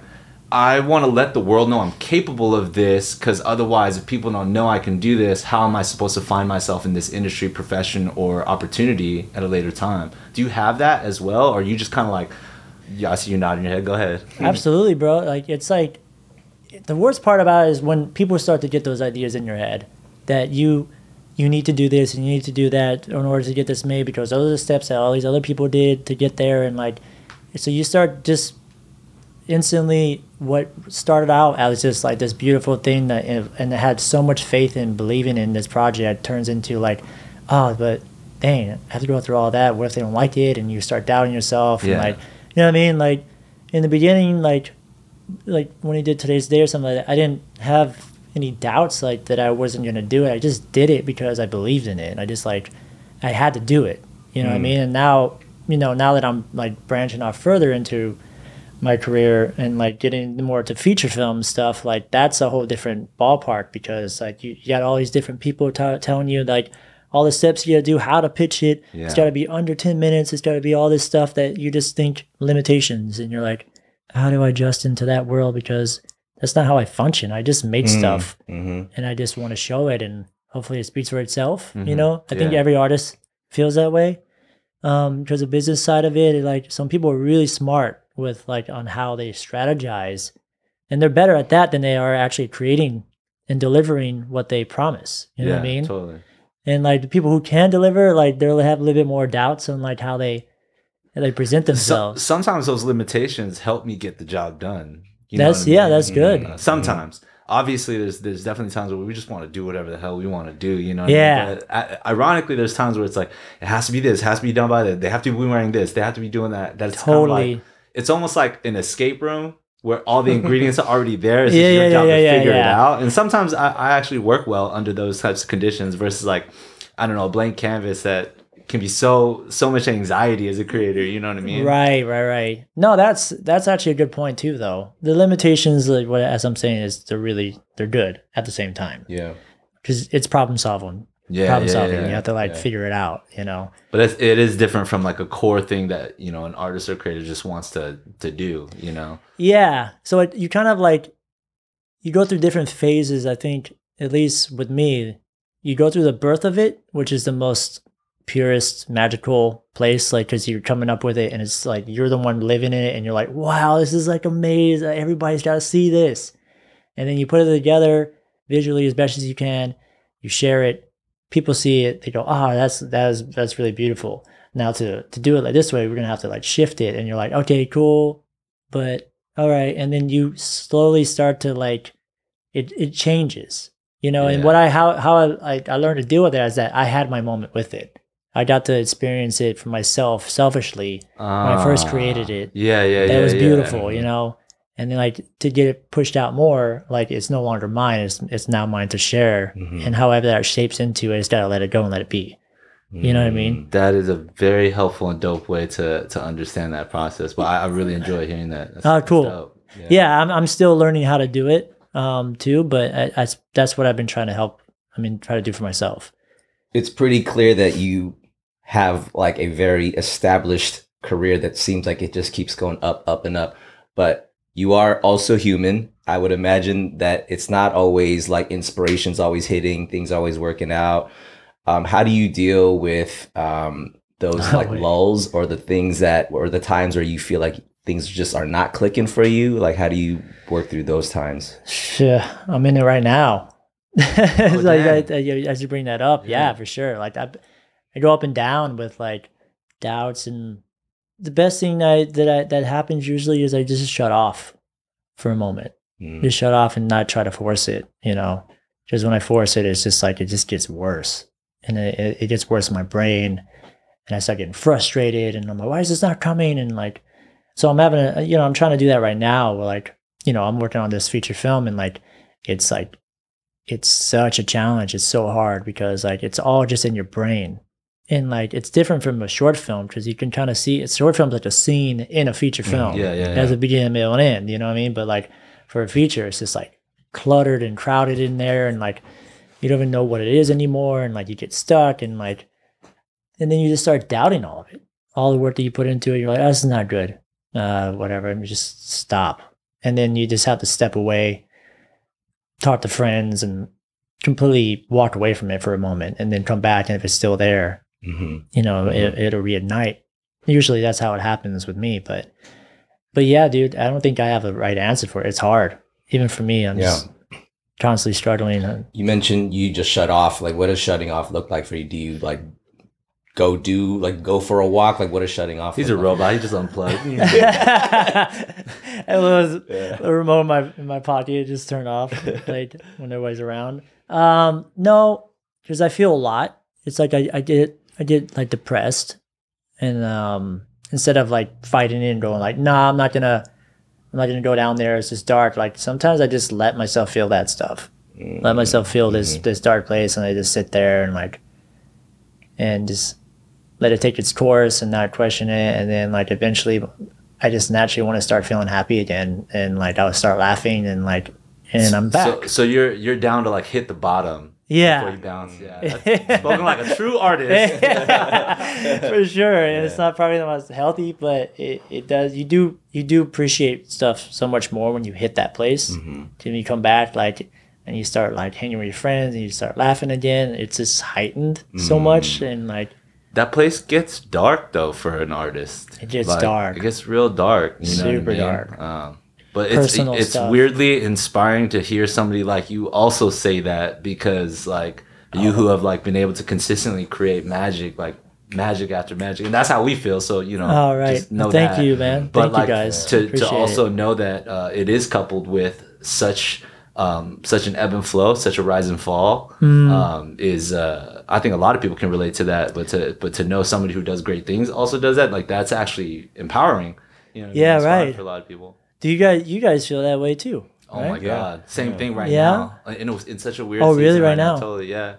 I want to let the world know I'm capable of this, because otherwise if people don't know I can do this, how am I supposed to find myself in this industry, profession, or opportunity at a later time? Do you have that as well? Or are you just kind of like, yeah, I see you nodding your head, go ahead. Absolutely, bro. Like it's like the worst part about it is when people start to get those ideas in your head that you need to do this and you need to do that in order to get this made, because those are the steps that all these other people did to get there, and like so you start just instantly what started out as just like this beautiful thing that, and I had so much faith in believing in this project, turns into like, oh, but dang, I have to go through all that. What if they don't like it? And you start doubting yourself. Yeah. And like, you know what I mean? Like in the beginning, like when he did Today's Day or something like that, I didn't have any doubts like that I wasn't going to do it. I just did it because I believed in it. I just like, I had to do it. You know what I mean? And now, you know, now that I'm like branching off further into my career and like getting more to feature film stuff, like that's a whole different ballpark, because like you got all these different people telling you like all the steps you gotta do, how to pitch it. Yeah. It's gotta be under 10 minutes. It's gotta be all this stuff that you just think limitations. And you're like, how do I adjust into that world? Because that's not how I function. I just make stuff and I just want to show it, and hopefully it speaks for itself. You know, I think every artist feels that way. Because the business side of it, like some people are really smart with like on how they strategize, and they're better at that than they are actually creating and delivering what they promise. You know what I mean? Totally. And like the people who can deliver, like they'll have a little bit more doubts on like how they present themselves. Sometimes those limitations help me get the job done. You that's know what I mean? That's good. Sometimes. Obviously, there's definitely times where we just want to do whatever the hell we want to do, you know? Yeah. I mean? But ironically, there's times where it's like, it has to be this, has to be done by this, they have to be wearing this, they have to be doing that. That's totally. Kind of like, it's almost like an escape room where all the ingredients are already there. It's just your job to figure it out. And sometimes I actually work well under those types of conditions versus like, I don't know, a blank canvas that can be so much anxiety as a creator, you know what I mean? Right. No, that's actually a good point too, though. The limitations, like what as I'm saying, is they're good at the same time. Yeah, because it's problem solving. You have to like figure it out, you know. But it is different from like a core thing that, you know, an artist or creator just wants to do, you know. Yeah. So you kind of like you go through different phases. I think at least with me, you go through the birth of it, which is the most purest magical place, like because you're coming up with it and it's like you're the one living in it and you're like, wow, this is like amazing, everybody's got to see this. And then you put it together visually as best as you can, you share it, people see it, they go, oh, that's really beautiful. Now to do it like this way, we're gonna have to like shift it. And you're like, okay, cool, but all right. And then you slowly start to like it changes, you know. And what I learned to deal with it is that I had my moment with it. I got to experience it for myself selfishly when I first created it. That was beautiful, you know? And then like to get it pushed out more, like it's no longer mine. It's now mine to share. And however that shapes into it, it's gotta let it go and let it be. You know what I mean? That is a very helpful and dope way to understand that process. But I really enjoy hearing that. Oh, cool. Dope. Yeah, I'm still learning how to do it too, but that's what I've been trying to try to do for myself. It's pretty clear that you have like a very established career that seems like it just keeps going up, up and up, but you are also human. I would imagine that it's not always like inspiration's always hitting, things always working out. How do you deal with those lulls or the things or the times where you feel like things just are not clicking for you? Like, how do you work through those times? Yeah, I'm in it right now. As you bring that up, yeah, for sure. Like I go up and down with like doubts, and the best thing that happens usually is I just shut off for a moment. Just shut off and not try to force it, you know, because when I force it, it's just like, it just gets worse, and it gets worse in my brain, and I start getting frustrated, and I'm like, why is this not coming? And like, so I'm having I'm trying to do that right now. Where like, you know, I'm working on this feature film, and like, it's like, it's such a challenge. It's so hard because like, it's all just in your brain. And like, it's different from a short film because you can kind of see it's short films like a scene in a feature film. As a beginning, middle, and end, you know what I mean? But like for a feature, it's just like cluttered and crowded in there, and like you don't even know what it is anymore, and like you get stuck, and like, and then you just start doubting all of it, all the work that you put into it. You're like, oh, this is not good, whatever, and you just stop. And then you just have to step away, talk to friends, and completely walk away from it for a moment, and then come back, and if it's still there, you know, it'll reignite. Usually that's how it happens with me, but yeah, dude, I don't think I have a right answer for it. It's hard. Even for me, I'm just constantly struggling. You mentioned you just shut off. Like, what does shutting off look like for you? Do you like go do, like, go for a walk. Like, what is shutting off? He's a robot. He just unplugged. It was the remote in my pocket. It just turned off, like, when nobody's around. No, because I feel a lot. It's like I get like depressed, and instead of like fighting it and going like, nah, I'm not gonna go down there. It's just dark. Like sometimes I just let myself feel that stuff. Mm-hmm. Let myself feel this dark place, and I just sit there and like. And just let it take its course and not question it. And then, like, eventually I just naturally want to start feeling happy again. And, like, I'll start laughing and I'm back. So you're down to, like, hit the bottom. Yeah. Before you bounce. Yeah. That's spoken like a true artist. For sure. And it's not probably the most healthy, but it does. You do appreciate stuff so much more when you hit that place. Mm-hmm. Then you come back, like... and you start like hanging with your friends and you start laughing again. It's just heightened so much. And like that place gets dark though for an artist. It gets like, dark. It gets real dark. You know super what I mean? Dark. But personal it's stuff. Weirdly inspiring to hear somebody like you also say that, because like you who have like been able to consistently create magic, like magic after magic, and that's how we feel. So you know, all right. Just know thank that. You, man. But thank like, you guys. To also know that it is coupled with such an ebb and flow, such a rise and fall is I think a lot of people can relate to that, but to know somebody who does great things also does that, like that's actually empowering, you know. Yeah, right. For a lot of people. Do you guys feel that way too? Oh right? My god, same thing right now. And it was in such a weird season really right now? Totally. Yeah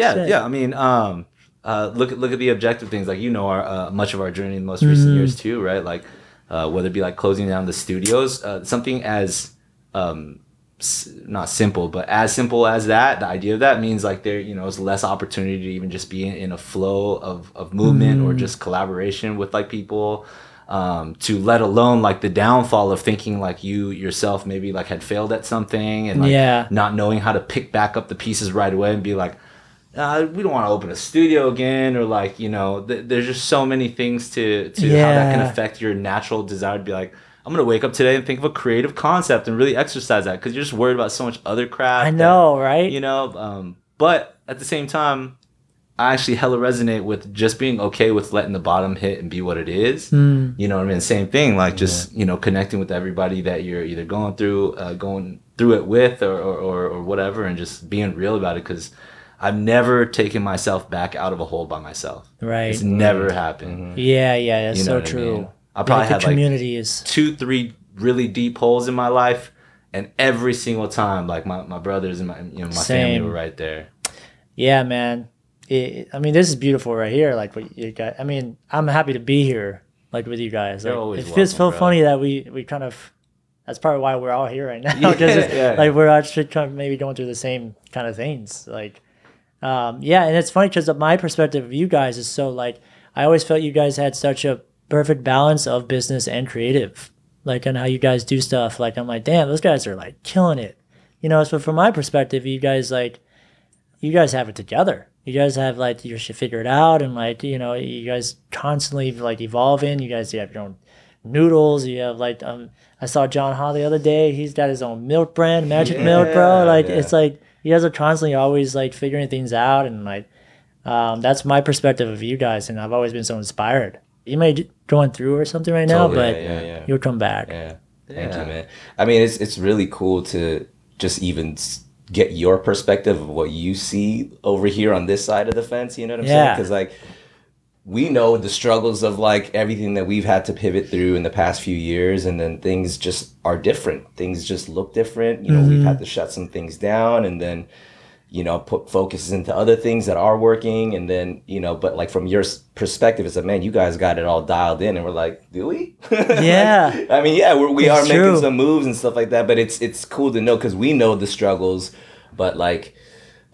I mean look at the objective things, like you know our much of our journey in the most recent years too, right? Like whether it be like closing down the studios, something as not simple, but as simple as that, the idea of that means like there, you know, is less opportunity to even just be in a flow of movement or just collaboration with like people, to let alone like the downfall of thinking like you yourself maybe like had failed at something and like not knowing how to pick back up the pieces right away and be like, we don't want to open a studio again, or like, you know, there's just so many things to how that can affect your natural desire to be like, I'm going to wake up today and think of a creative concept and really exercise that, because you're just worried about so much other crap. I know, right? You know, but at the same time, I actually hella resonate with just being okay with letting the bottom hit and be what it is. Mm. You know what I mean? Same thing, like just, you know, connecting with everybody that you're either going through it with or whatever, and just being real about it, because I've never taken myself back out of a hole by myself. Right. It's never happened. Mm-hmm. Yeah, that's, you know, so true. I mean? I probably had like 2-3 really deep holes in my life, and every single time, like my brothers and my family were right there. Yeah, man. I mean, this is beautiful right here. Like what you guys. I mean, I'm happy to be here, like with you guys. Like, always it feels so funny that we kind of. That's probably why we're all here right now. Like we're actually kind of maybe going through the same kind of things. Like, and it's funny because my perspective of you guys is so like I always felt you guys had such a perfect balance of business and creative, like on how you guys do stuff. Like I'm like, damn, those guys are like killing it, you know. So from my perspective, you guys have it together. You guys have like your shit figured out, and like, you know, you guys constantly like evolving. You have your own noodles. You have like I saw John Ha the other day. He's got his own milk brand, Magic Milk, bro. Like it's like you guys are constantly always like figuring things out, and like that's my perspective of you guys, and I've always been so inspired. You may be going through or something right now, totally, but you'll come back. Yeah, thank you, man. I mean, it's really cool to just even get your perspective of what you see over here on this side of the fence. You know what I'm saying? Because like we know the struggles of like everything that we've had to pivot through in the past few years, and then things just are different. Things just look different. You know, we've had to shut some things down, and then, you know, put focuses into other things that are working. And then, you know, but like from your perspective, it's like, man, you guys got it all dialed in. And we're like, do we? Yeah. Like, I mean, yeah, we are making some moves and stuff like that. But it's cool to know, because we know the struggles. But like,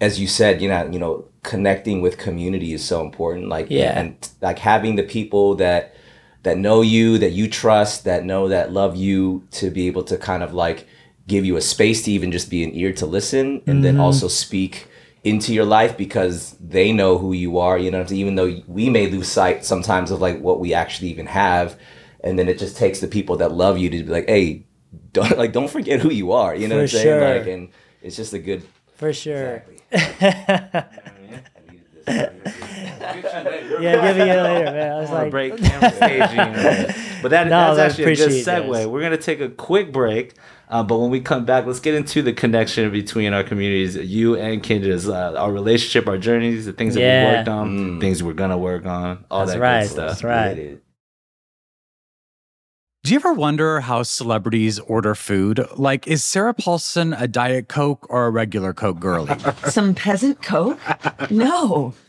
as you said, you know, connecting with community is so important. Like, and like having the people that know you, that you trust, that love you, to be able to kind of like give you a space to even just be an ear to listen, and then also speak into your life, because they know who you are, you know what I'm saying? Even though we may lose sight sometimes of like what we actually even have. And then it just takes the people that love you to be like, hey, don't forget who you are, you know what I'm saying? Like, and it's just a good. For sure. Exactly. I needed this. Yeah, give me it later, man. I was like, break camera staging. But that's actually a good segue. We're going to take a quick break. But when we come back, let's get into the connection between our communities, you and Kinjaz, our relationship, our journeys, the things that we worked on, things we're going to work on, all that good stuff. That's right. Do you ever wonder how celebrities order food? Like, is Sarah Paulson a Diet Coke or a regular Coke girlie? Some peasant Coke? No.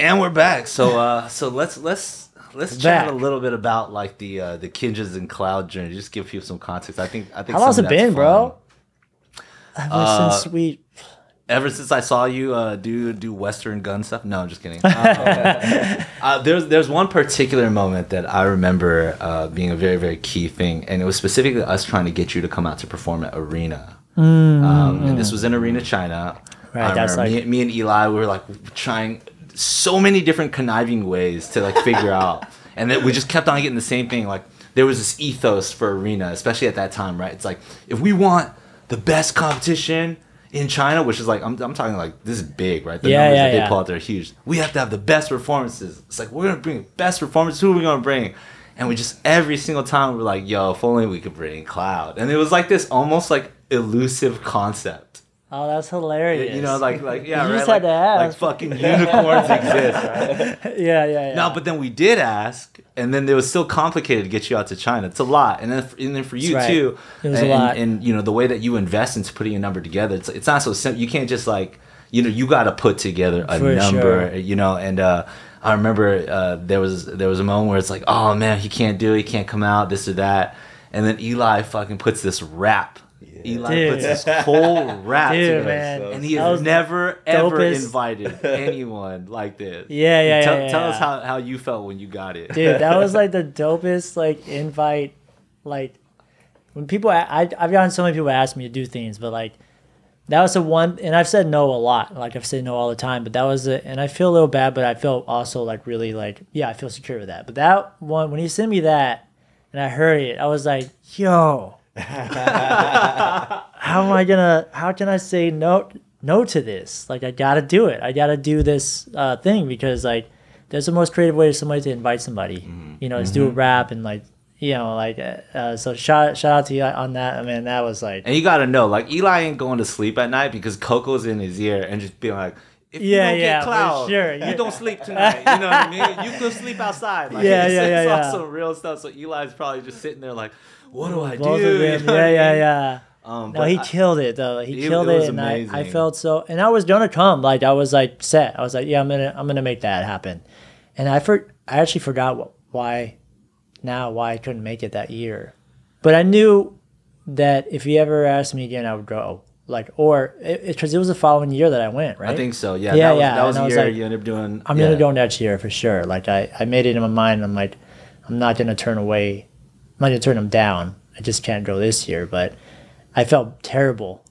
And we're back, so let's chat a little bit about like the Kinjaz and Cloud journey. Just give you some context. I think. How long has it been, bro? Ever since I saw you do Western gun stuff. No, I'm just kidding. There's one particular moment that I remember being a very, very key thing, and it was specifically us trying to get you to come out to perform at Arena, and this was in Arena, China. Right, that's like me and Eli. We were like trying so many different conniving ways to like figure out, and that we just kept on getting the same thing. Like there was this ethos for Arena, especially at that time, right? It's like if we want the best competition in China, which is like I'm talking like this is big, right? The numbers that they pull out there are huge. We have to have the best performances. It's like we're gonna bring best performances. Who are we gonna bring? And we just every single time we're like, yo, if only we could bring Cloud. And it was like this almost like elusive concept. Oh, that's hilarious! You know, you just had to ask. Like fucking unicorns exist, right? Yeah. No, but then we did ask, and then it was still complicated to get you out to China. It's a lot, and then for you too, it was a lot. And you know the way that you invest into putting a number together, it's not so simple. You can't just like you got to put together a number, and. I remember there was a moment where it's like, oh man, he can't do it, he can't come out, this or that, and then Eli fucking puts this rap. Eli puts this whole rap together, and he has never ever invited anyone like this. Tell us how you felt when you got it, dude. That was like the dopest like invite. Like when people, I've gotten so many people ask me to do things, but like that was the one, and I've said no a lot. Like I've said no all the time, but that was it. And I feel a little bad, but I felt also like really like I feel secure with that. But that one when he sent me that, and I heard it, I was like, yo. How can I say no to this? Like I gotta do it. I gotta do this thing because like that's the most creative way for somebody to invite somebody. It's do a rap and like so shout out to you on that. I mean, that was like. And you gotta know, like Eli ain't going to sleep at night because Coco's in his ear and just being like. If you don't get Cloud, sure. You don't sleep tonight. You know what I mean? You could sleep outside. Like, it's some real stuff. So Eli's probably just sitting there like, what do I do? He killed it though. He killed it, and I felt so. And I was gonna come. Like I was like set. I was like, yeah, I'm gonna make that happen. And I actually forgot why I couldn't make it that year. But I knew that if he ever asked me again, I would go. Like, or because it was the following year that I went, right? I think so, yeah. That was the year you ended up doing. I'm going to go next year for sure. Like, I made it in my mind. I'm like, I'm not going to turn away. I'm not going to turn them down. I just can't go this year. But I felt terrible.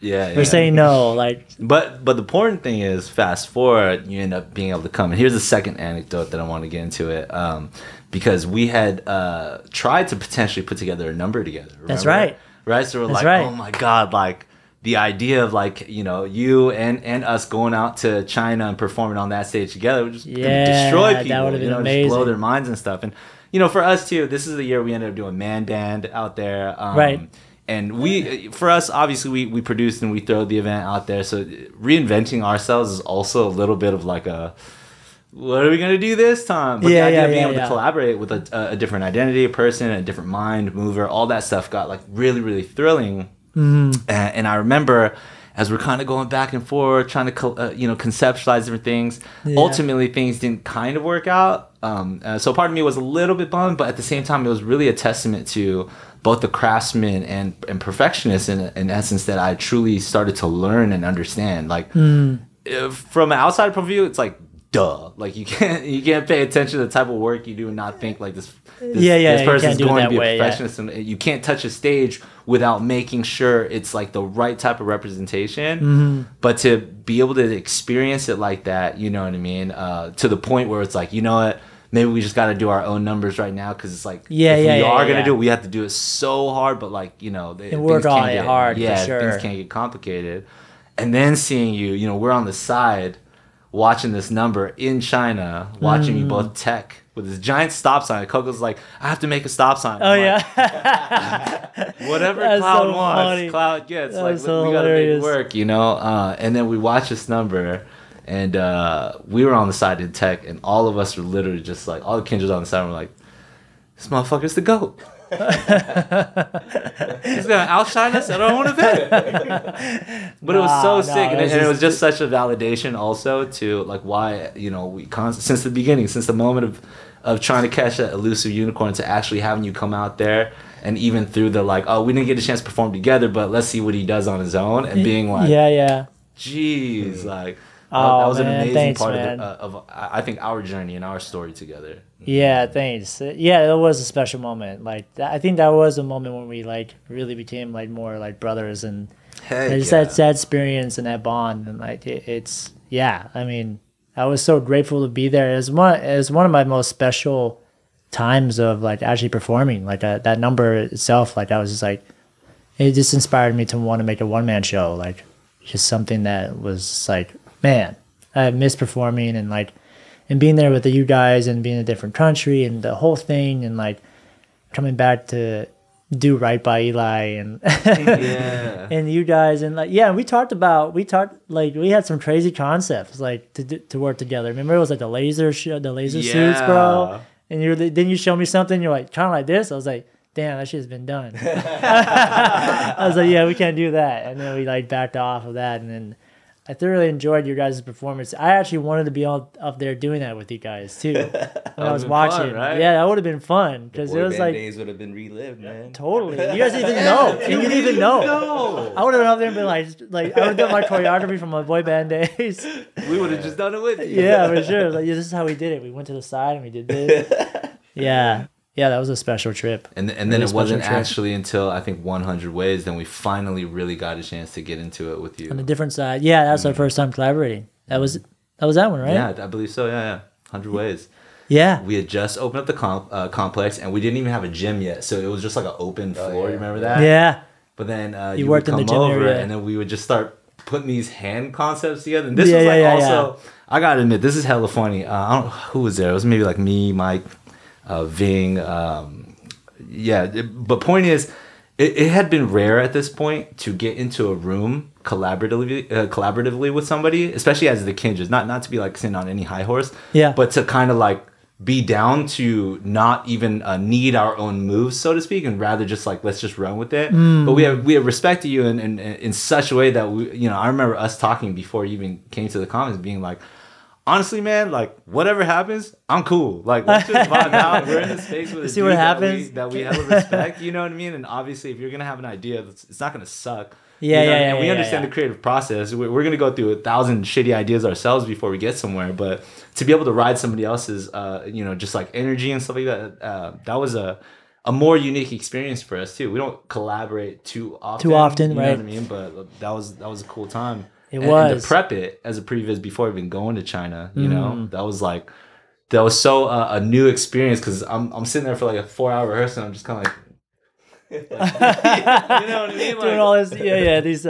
For saying no. Like, but the important thing is, fast forward, you end up being able to come. And here's the second anecdote that I want to get into it. Because we had tried to potentially put together a number together. Remember? That's right. Right? So we're that's like, right. Oh my God, like. The idea of like you and us going out to China and performing on that stage together would just destroy people, that would have been amazing. Just blow their minds and stuff. And for us too, this is the year we ended up doing Man Band out there, right? And we produced and we throw the event out there. So reinventing ourselves is also a little bit of like a. What are we going to do this time? But the idea of being able to collaborate with a different identity, a person, a different mind mover, all that stuff got like really, really thrilling. Mm-hmm. And I remember as we're kind of going back and forth, trying to conceptualize different things. Yeah. Ultimately, things didn't kind of work out. So part of me was a little bit bummed, but at the same time, it was really a testament to both the craftsman and perfectionist in essence that I truly started to learn and understand. Like from an outside point of view, it's like, duh. Like you can't pay attention to the type of work you do and not think like this person's going to be a perfectionist. Yeah. And you can't touch a stage without making sure it's like the right type of representation. Mm-hmm. But to be able to experience it like that, you know what I mean? To the point where it's like, you know what? Maybe we just got to do our own numbers right now because it's like if we are going to do it, we have to do it so hard. But like, you know, things can't get complicated. And then seeing you we're on the side watching this number in China, watching you both tech with this giant stop sign. Coco's like, I have to make a stop sign. Whatever Cloud wants, Cloud gets. Like, we got to make it work, you know? And then we watch this number. And we were on the side in tech, and all of us were literally just like, all the Kinjaz on the side were like, this motherfucker's the GOAT. He's going to outshine us at our own event. But it was so sick. And it was just such a validation also to like why, you know, we since the beginning, since the moment of trying to catch that elusive unicorn to actually having you come out there. And even through the like, oh, we didn't get a chance to perform together, but let's see what he does on his own. And being like, geez, like. That was an amazing part of I think our journey and our story together. Yeah, thanks. Yeah, it was a special moment. Like I think that was a moment when we like really became like more like brothers and just that experience and that bond and like it's yeah. I mean, I was so grateful to be there. It was one of my most special times of like actually performing. Like that number itself, like I was just like it just inspired me to want to make a one-man show. Like just something that was like. Man, I miss performing and like, and being there with you guys and being in a different country and the whole thing and like, coming back to do right by Eli and and you guys and like we had some crazy concepts like to work together. Remember it was like the laser suits, bro. And you show me something. You're like kind of like this. I was like. Damn, that shit's been done. I was like, yeah, we can't do that. And then we like backed off of that and then. I thoroughly enjoyed your guys' performance. I actually wanted to be up there doing that with you guys too. When I was watching, fun, right? Yeah, that would have been fun because it was like days would have been relived, man. Totally, you guys didn't even know. You didn't even know. I would have been up there and been like I would have done my choreography from my boy band days. We would have just done it with you. Yeah, for sure. Like this is how we did it. We went to the side and we did this. Yeah, that was a special trip. And then it wasn't actually until I think 100 Ways then we finally really got a chance to get into it with you. On a different side. Yeah, that's our first time collaborating. That was that one, right? Yeah, I believe so. Yeah. 100 Ways. Yeah. We had just opened up the complex and we didn't even have a gym yet. So it was just like an open floor, you remember that? Yeah. But then you worked would come in the gym over area. And then we would just start putting these hand concepts together. And this was like also I got to admit this is hella funny. I don't know who was there. It was maybe like me, Mike, Ving, but point is, it had been rare at this point to get into a room collaboratively with somebody, especially as the Kinjaz, not to be like sitting on any high horse, but to kind of like be down to not even need our own moves, so to speak, and rather just like let's just run with it. But we have respected you in such a way that we, you know, I remember us talking before you even came to the comments, being like. Honestly, man, like whatever happens, I'm cool. Like let's just vibe out. We're in the space with see what happens that we have a respect. You know what I mean? And obviously, if you're gonna have an idea, it's not gonna suck. We understand the creative process. We're gonna go through 1,000 shitty ideas ourselves before we get somewhere. But to be able to ride somebody else's, just like energy and stuff like that, that was a more unique experience for us too. We don't collaborate too often, right? You know what I mean? But that was a cool time. It was. And to prep it as a previs before even going to China, you know, that was so a new experience because I'm sitting there for like a 4-hour rehearsal. And I'm just kind of like, you know what I mean? Like, doing all this, these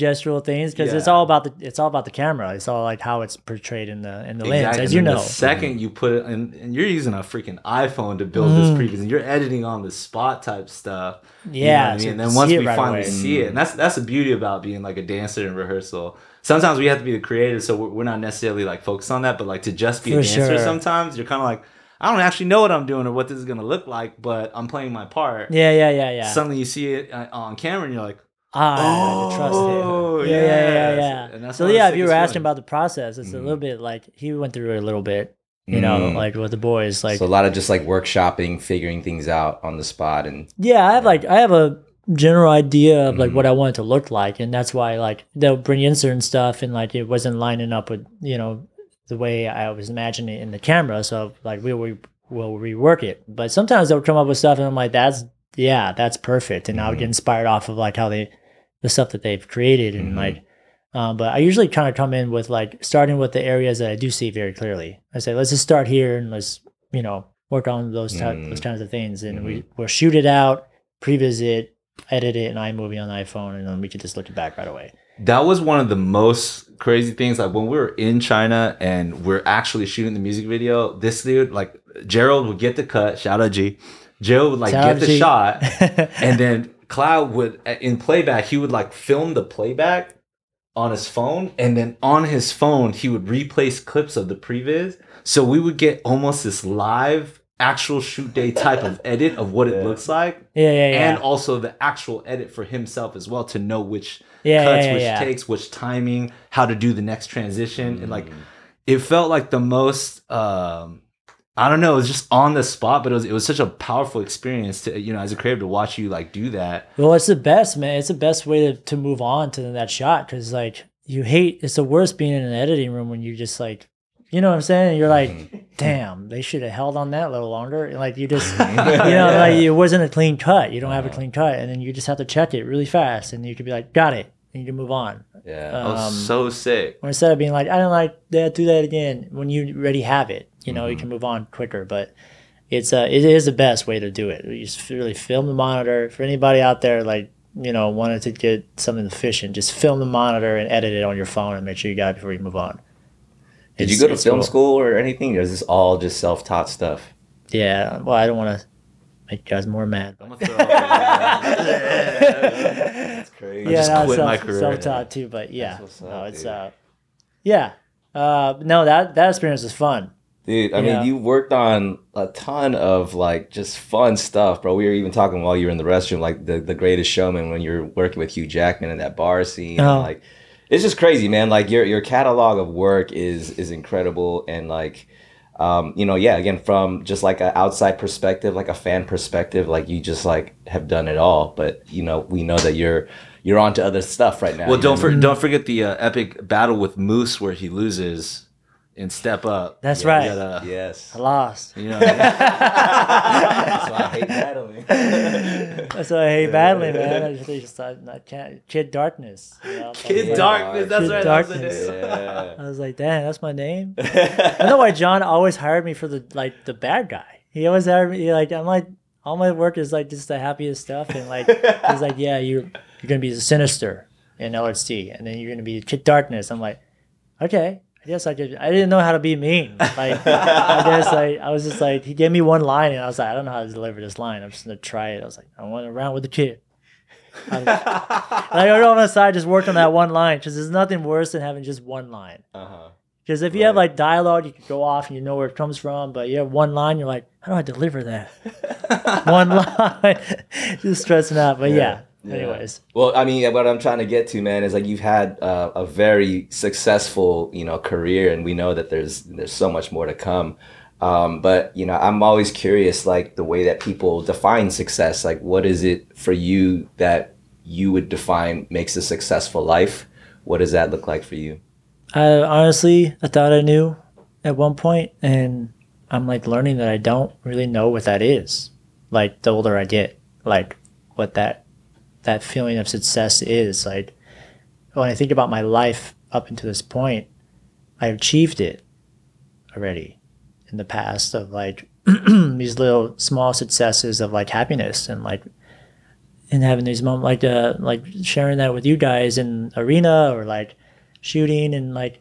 gestural things because it's all about the camera. It's all like how it's portrayed in the lens, as you know. The second you put it, and you're using a freaking iPhone to build this previs, and you're editing on the spot type stuff. Yeah, you know what I mean? And then once we finally see it, and that's the beauty about being like a dancer in rehearsal. Sometimes we have to be the creative, so we're not necessarily like focused on that, but like to just be a dancer. Sure. Sometimes you're kind of like. I don't actually know what I'm doing or what this is going to look like, but I'm playing my part. Yeah. Suddenly you see it on camera and you're like, I trust him. Yeah. And that's if you were asking about the process, it's a little bit like he went through it a little bit, you know, like with the boys. Like so a lot of just like workshopping, figuring things out on the spot. And I have a general idea of like what I wanted to look like, and that's why like they'll bring in certain stuff and like it wasn't lining up with, you know, the way I was imagining it in the camera. So like we'll rework it. But sometimes they'll come up with stuff and I'm like, that's perfect. And I'll get inspired off of like how the stuff that they've created and like, but I usually kind of come in with like starting with the areas that I do see very clearly. I say, let's just start here and let's, you know, work on those kinds of things. And we'll shoot it out, previsit, edit it in iMovie on the iPhone, and then we could just look it back right away. That was one of the most crazy things. Like when we were in China and we're actually shooting the music video, this dude, like Gerald would get the cut, shout out G. Gerald would like get the shot and then Cloud would, in playback, he would like film the playback on his phone, and then on his phone he would replace clips of the previs, so we would get almost this live actual shoot day type of edit of what it looks like, and also the actual edit for himself as well, to know which cuts, which takes, which timing, how to do the next transition, and like it felt like the most I don't know, it was just on the spot, but it was such a powerful experience to, you know, as a creative, to watch you like do that. Well, it's the best, man. It's the best way to move on to that shot, because like it's the worst being in an editing room when you just like, you know what I'm saying? You're like, damn, they should have held on that a little longer. And like you just, you know, like it wasn't a clean cut. You don't have a clean cut, and then you just have to check it really fast, and you could be like, got it, and you can move on. Yeah, that was so sick. Or instead of being like, I don't like that, do that again. When you already have it, you know, you can move on quicker, but it is the best way to do it. You just really film the monitor. For anybody out there, like, you know, wanted to get something efficient, just film the monitor and edit it on your phone and make sure you got it before you move on. Did you go to film school or anything? Or is this all just self-taught stuff? Yeah. Well, I don't want to make you guys more mad. I'm going to throw off. That's crazy. Yeah, I just quit my career. Self-taught too, but yeah. That's what's up, dude. That experience was fun. Dude, I mean, you worked on a ton of, like, just fun stuff, bro. We were even talking while you were in the restroom, like, the Greatest Showman, when you're working with Hugh Jackman in that bar scene. Oh. And, like, it's just crazy, man. Like, your catalog of work is incredible. And, like, you know, yeah, again, from just, like, an outside perspective, like, a fan perspective, like, you just, like, have done it all. But, you know, we know that you're on to other stuff right now. Well, don't forget the epic battle with Moose where he loses. And Step Up. That's right. Yes. I lost. You know, that's why I hate battling. That's why I hate battling, man. I just Kid Darkness. You know, Kid Darkness. That's Kid right. Darkness. Yeah. I was like, damn, that's my name. I don't know why John always hired me for the bad guy. He always hired me. Like, I'm like, all my work is like just the happiest stuff, and like he's like, yeah, you're gonna be the Sinister in LHD, and then you're gonna be Kid Darkness. I'm like, okay. Yes, I did. I didn't know how to be mean. Like, I guess I was just like, he gave me one line, and I was like, I don't know how to deliver this line. I'm just gonna try it. I was like, I went around with the kid. I over on the side just worked on that one line, because there's nothing worse than having just one line. Because if you have like dialogue, you can go off and you know where it comes from. But you have one line, you're like, how do I deliver that? One line, just stressing out. But yeah. Yeah. Anyways, well, I mean, what I'm trying to get to, man, is like you've had a very successful, you know, career, and we know that there's so much more to come. But you know, I'm always curious, like the way that people define success. Like, what is it for you that you would define makes a successful life? What does that look like for you? I honestly thought I knew at one point, and I'm like learning that I don't really know what that is. Like the older I get, like what that feeling of success is. Like when I think about my life up until this point, I achieved it already in the past of like these little small successes of like happiness and like, and having these moments like sharing that with you guys in arena or like shooting, and like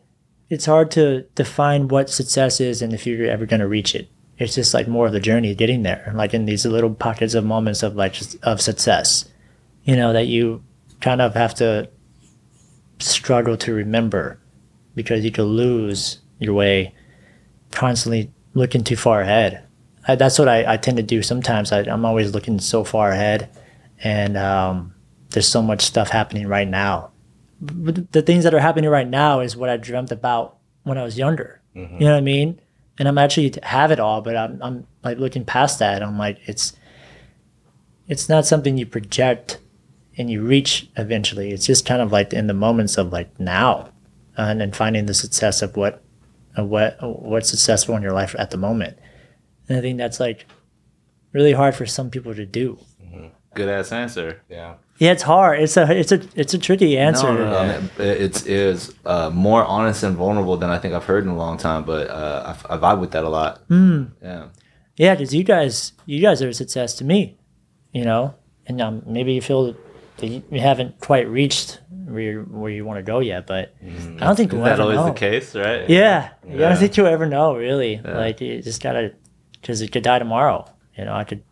it's hard to define what success is and if you're ever going to reach it. It's just like more of the journey getting there, like in these little pockets of moments of like of success. You know, that you kind of have to struggle to remember, because you could lose your way constantly looking too far ahead. That's what I tend to do sometimes. I'm always looking so far ahead, and there's so much stuff happening right now. But the things that are happening right now is what I dreamt about when I was younger. Mm-hmm. You know what I mean? And I'm actually have it all, but I'm like looking past that. I'm like, it's not something you project and you reach eventually. It's just kind of like in the moments of like now, and then finding the success of what's successful in your life at the moment. And I think that's like really hard for some people to do. Mm-hmm. Good ass answer. Yeah. Yeah, it's hard. It's a tricky answer. No. It is more honest and vulnerable than I think I've heard in a long time. But I vibe with that a lot. Mm. Yeah. Yeah, because you guys are a success to me, you know. And maybe you feel that you haven't quite reached where you want to go yet. But I don't think we'll ever know. Is that always the case, right? Yeah. I don't think you'll ever know, really. Yeah. Like you just gotta, because it could die tomorrow. You know, I could,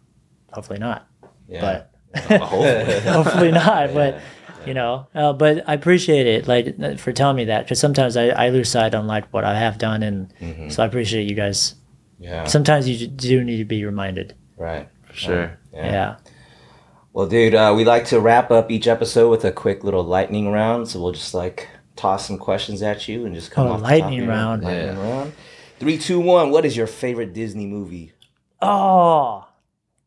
hopefully not. Yeah. But. Hopefully not, but you know. But I appreciate it, like for telling me that, because sometimes I lose sight on like what I have done, and so I appreciate you guys. Yeah. Sometimes you do need to be reminded. Right. For sure. Yeah. Well, dude, we like to wrap up each episode with a quick little lightning round. So we'll just like toss some questions at you and just come off lightning the top round. Here. Lightning round. 3, 2, 1. What is your favorite Disney movie? Oh,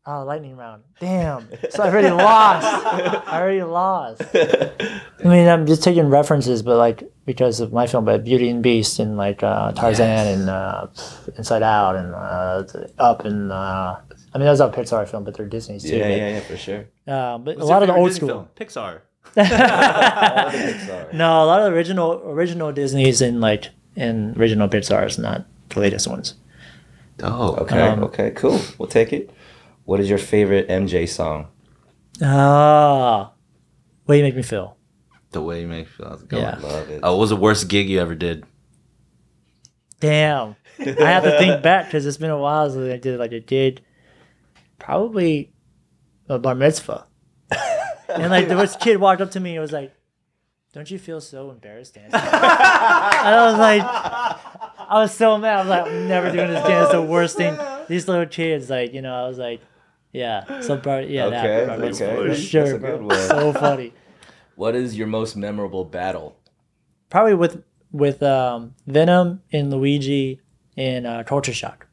lightning round. Damn. So I already lost. I mean, I'm just taking references, but like because of my film, but Beauty and Beast and like Tarzan and Inside Out and Up and I mean, those are Pixar films, but they're Disney's too. Yeah, for sure. But what's a lot of the old Disney school. Film? Pixar. No, a lot of the original Disney's and original Pixar's, not the latest ones. Oh, okay, cool. We'll take it. What is your favorite MJ song? Way You Make Me Feel. The Way You Make Me Feel. I love it. What was the worst gig you ever did? Damn. I have to think back because it's been a while since I did probably a bar mitzvah. And this kid walked up to me and was like, "Don't you feel so embarrassed dancing?" And I was so mad. I was like, "I'm never doing this dance. It's the worst thing." These little kids, I was like, yeah. So, for sure, that's a good one. So funny. What is your most memorable battle? Probably with Venom and Luigi in Culture Shock.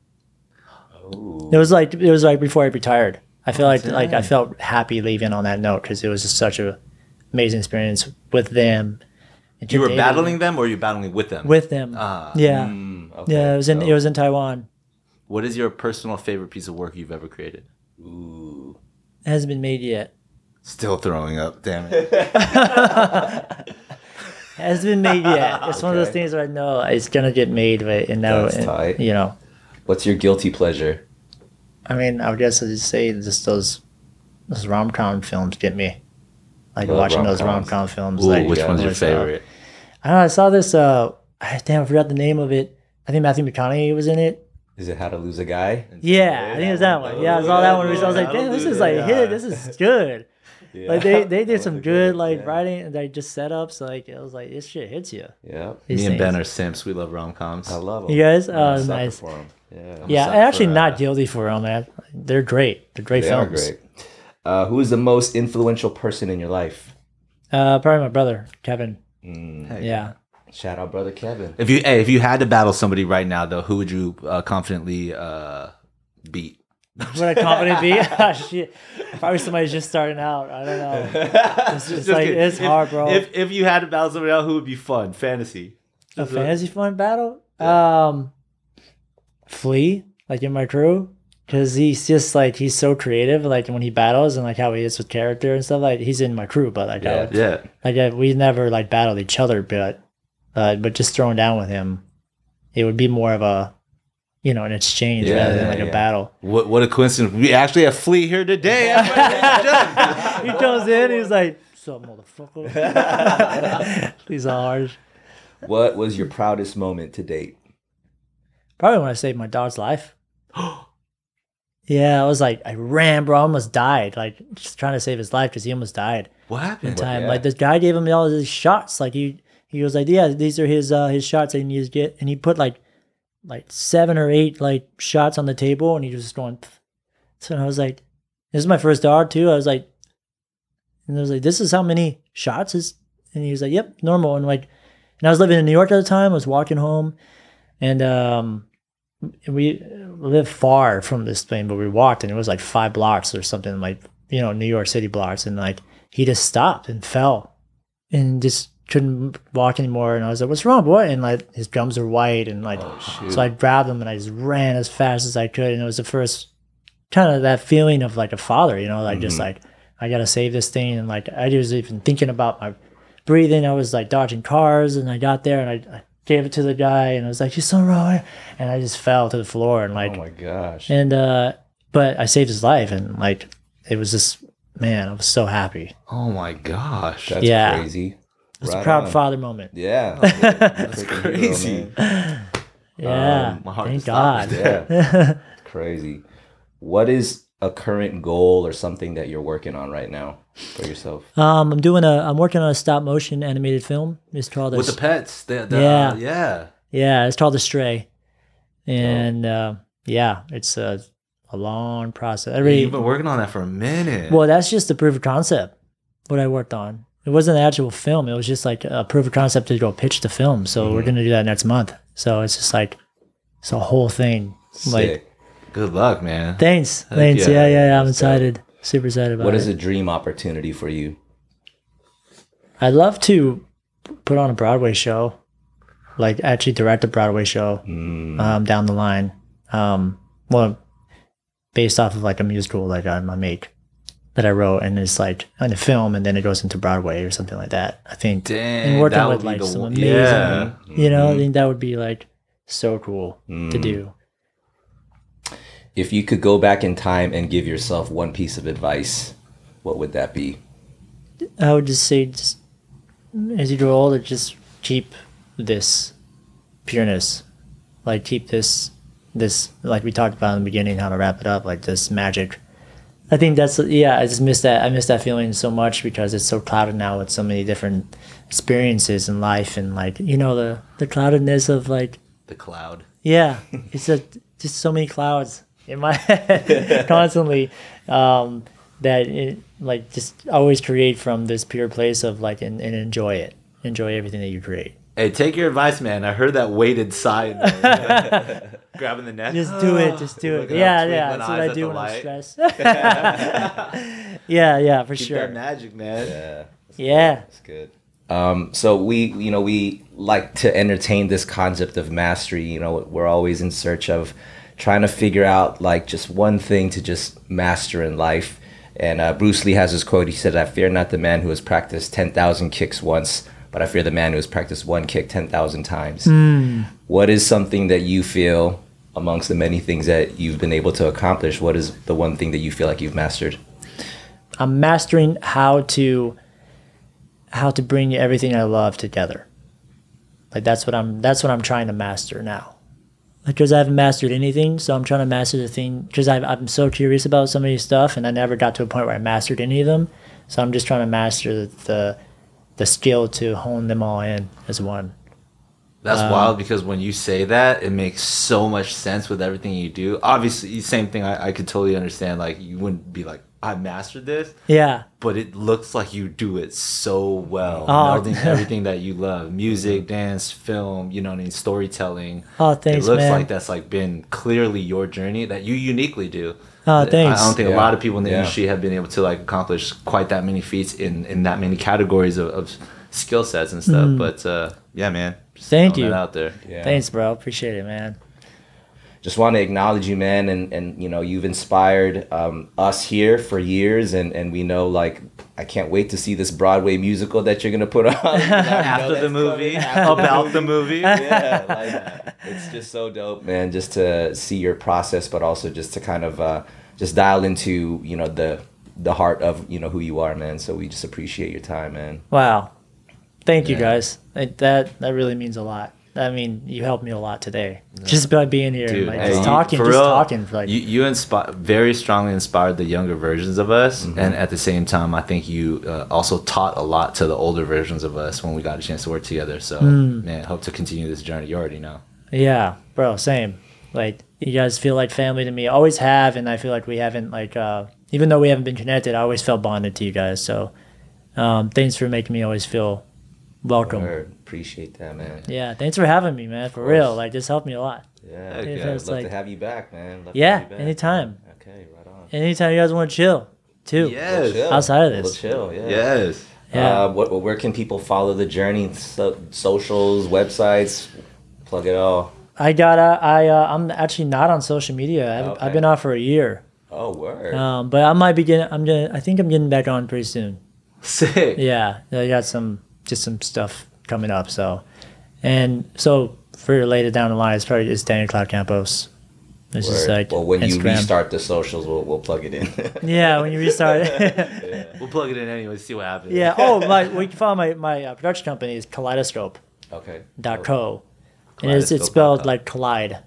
Oh. It was before I retired. I feel I felt happy leaving on that note because it was just such an amazing experience with them. You were battling them, or you battling with them? With them. Yeah. It was in Taiwan. What is your personal favorite piece of work you've ever created? Ooh. It hasn't been made yet. Still throwing up, damn it. It hasn't been made yet. It's one of those things where I know it's going to get made. That's tight. You know. What's your guilty pleasure? I mean, I would guess I'd say just those rom-com films get me. Watching those rom-com films. Ooh, which one's your favorite? I don't know. I saw this, I forgot the name of it. I think Matthew McConaughey was in it. Is it How to Lose a Guy? Yeah, I think it was that one. Yeah, I saw that one. I was like, damn, this is like hit. This is good. Yeah. They did some good writing and just setups. It was like, this shit hits you. Yeah. Me and Ben are simps. We love rom-coms. I love them. You guys? Oh, nice. For them. Yeah, I'm actually not guilty for them, man. They're great. They're great films. They are great. Who is the most influential person in your life? Probably my brother, Kevin. Yeah. Shout out, brother Kevin. If you had to battle somebody right now, though, who would you confidently beat? Would I confidently beat? Shit, probably somebody's just starting out. I don't know. It's just it's hard, bro. If you had to battle somebody else, who would be fun? Fantasy. Fantasy fun battle? Yeah. Flea, in my crew, because he's just he's so creative. When he battles and how he is with character and stuff, he's in my crew, but we never battled each other, but just throwing down with him, it would be more of a, an exchange rather than a battle. What a coincidence! We actually have Flea here today. He comes in, he's like, "Sup, motherfucker." He's harsh. What was your proudest moment to date? Probably when I saved my dog's life. Yeah, I was I ran, bro. I almost died. Just trying to save his life because he almost died. What happened? This guy gave him all these shots. He was these are his shots that he needs to get, and he put 7 or 8 shots on the table, and he was just going. So I was like, "This is my first dog too." I was like, and I was like, "This is how many shots is?" And he was like, "Yep, normal." And and I was living in New York at the time. I was walking home, and we lived far from this thing, but we walked, and it was 5 blocks or something, New York City blocks, and he just stopped and fell and just couldn't walk anymore. And I was like, "What's wrong, boy?" And like his gums were white, and like so I grabbed him and I just ran as fast as I could. And it was the first kind of that feeling of like a father, you know, like just like I gotta save this thing. And like I was even thinking about my breathing. I was like dodging cars, and I got there and I gave it to the guy, and I was like, "You're so wrong," and I just fell to the floor, and like, oh my gosh! And but I saved his life, and like it was just, man, I was so happy. Oh my gosh, that's crazy. It's a proud father moment. Yeah, that's crazy. Hero, yeah, my heart thank God. Yeah, crazy. What is a current goal or something that you're working on right now for yourself? I'm working on a stop motion animated film. It's called with the pets. It's called The Stray, and it's a long process. You've been working on that for a minute. Well, that's just the proof of concept. What I worked on. It wasn't an actual film. It was just like a proof of concept to go pitch the film. So we're gonna do that next month. So it's just like it's a whole thing. Sick. Like, good luck, man. Thanks. Yeah. I'm excited. Super excited about it. What is a dream opportunity for you? I'd love to put on a Broadway show, like actually direct a Broadway show down the line. Based off of like a musical like I make that I wrote, and it's like on a film, and then it goes into Broadway or something like that. I think. Dang, and working with like some amazing, you know, I think that would be like so cool to do. If you could go back in time and give yourself one piece of advice, what would that be? I would just say, just as you grow older, just keep this pureness. Like keep this, like we talked about in the beginning, how to wrap it up, like this magic. I think that's, I just miss that. I miss that feeling so much because it's so clouded now with so many different experiences in life, and like, you know, the cloudedness of like. The cloud. Yeah. It's just so many clouds in my head constantly, that it like just always create from this pure place of like and enjoy everything that you create. Hey, take your advice, man. I heard that weighted side grabbing the net. Just do it. Yeah, that's what I do when I'm stressed. For keep sure. That magic, man. Yeah, that's good. So we like to entertain this concept of mastery. You know, we're always in search of trying to figure out like just one thing to just master in life. And Bruce Lee has this quote. He said, "I fear not the man who has practiced 10,000 kicks once, but I fear the man who has practiced one kick 10,000 times." What is something that you feel, amongst the many things that you've been able to accomplish, what is the one thing that you feel like you've mastered? I'm mastering how to bring everything I love together. Like that's what I'm trying to master now. Because I haven't mastered anything, so I'm trying to master the thing. Because I'm so curious about so many stuff, and I never got to a point where I mastered any of them. So I'm just trying to master the skill to hone them all in as one. That's wild, because when you say that, it makes so much sense with everything you do. Obviously, same thing. I could totally understand. Like you wouldn't be like, "I mastered this." Yeah. But it looks like you do it so well. Melding everything that you love. Music, dance, film, you know what I mean, storytelling. Oh, thanks, man. It looks like that's like been clearly your journey that you uniquely do. Oh, thanks. I don't think a lot of people in the industry have been able to like accomplish quite that many feats in that many categories of skill sets and stuff. But man. Just thank you. That out there. Yeah. Thanks, bro. Appreciate it, man. Just want to acknowledge you, man, and you know, you've inspired us here for years, and we know, like, I can't wait to see this Broadway musical that you're gonna put on after the movie. It's just so dope, man, just to see your process, but also just to kind of just dial into, you know, the heart of, you know, who you are, man. So we just appreciate your time, man. Wow, thank you guys. That really means a lot. I mean, you helped me a lot today. Just by being here, dude, like, just talking. Like, you very strongly inspired the younger versions of us, and at the same time, I think you also taught a lot to the older versions of us when we got a chance to work together. So, man, hope to continue this journey. You already know. Yeah, bro, same. Like, you guys feel like family to me. Always have, and I feel like we haven't, like, even though we haven't been connected, I always felt bonded to you guys. So, thanks for making me always feel welcome. Word. Appreciate that, man. Yeah, thanks for having me, man. For real, like, this helped me a lot. Yeah, I'd love to have you back, man. Anytime. Okay, right on. Anytime you guys want to chill, too. Yes. Outside of this. Chill, yeah. Yes. Yeah. Where can people follow the journey? Socials, websites, plug it all. I'm actually not on social media. I've been off for a year. Oh, word. But I might be getting. I think I'm getting back on pretty soon. Sick. Yeah, I got some stuff coming up. So for later down the line, it's Daniel Cloud Campos. It's just like, well, when Instagram. You restart the socials, we'll plug it in. Yeah, when you restart it. Yeah. We'll plug it in anyway, see what happens. Yeah. Oh, we can follow my production company is Kaleidoscope. Okay. .co. And it's spelled like collide,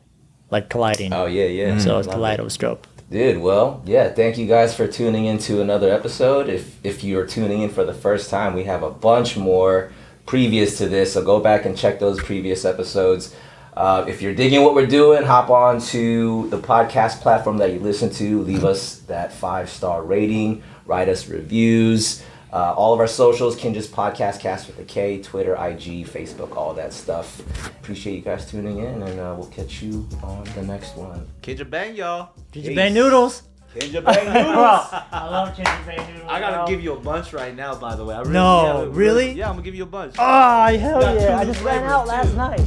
like colliding. Oh yeah. Mm-hmm. So it's Kaleidoscope. Dude, well, yeah, thank you guys for tuning in to another episode. If you're tuning in for the first time, we have a bunch more previous to this, so go back and check those previous episodes. If you're digging what we're doing, hop on to the podcast platform that you listen to. Leave us that 5-star rating. Write us reviews. All of our socials, Kinjaz Podcast, Cast with a K, Twitter, IG, Facebook, all that stuff. Appreciate you guys tuning in, and we'll catch you on the next one. Kinjaz Bang, y'all. Kinjaz Bang Noodles. Kinjaz Bang Noodles. I love Kinjaz Bang Noodles. I got to give you a bunch right now, by the way. I really? Yeah, I'm going to give you a bunch. Oh, hell yeah. I just ran out last night.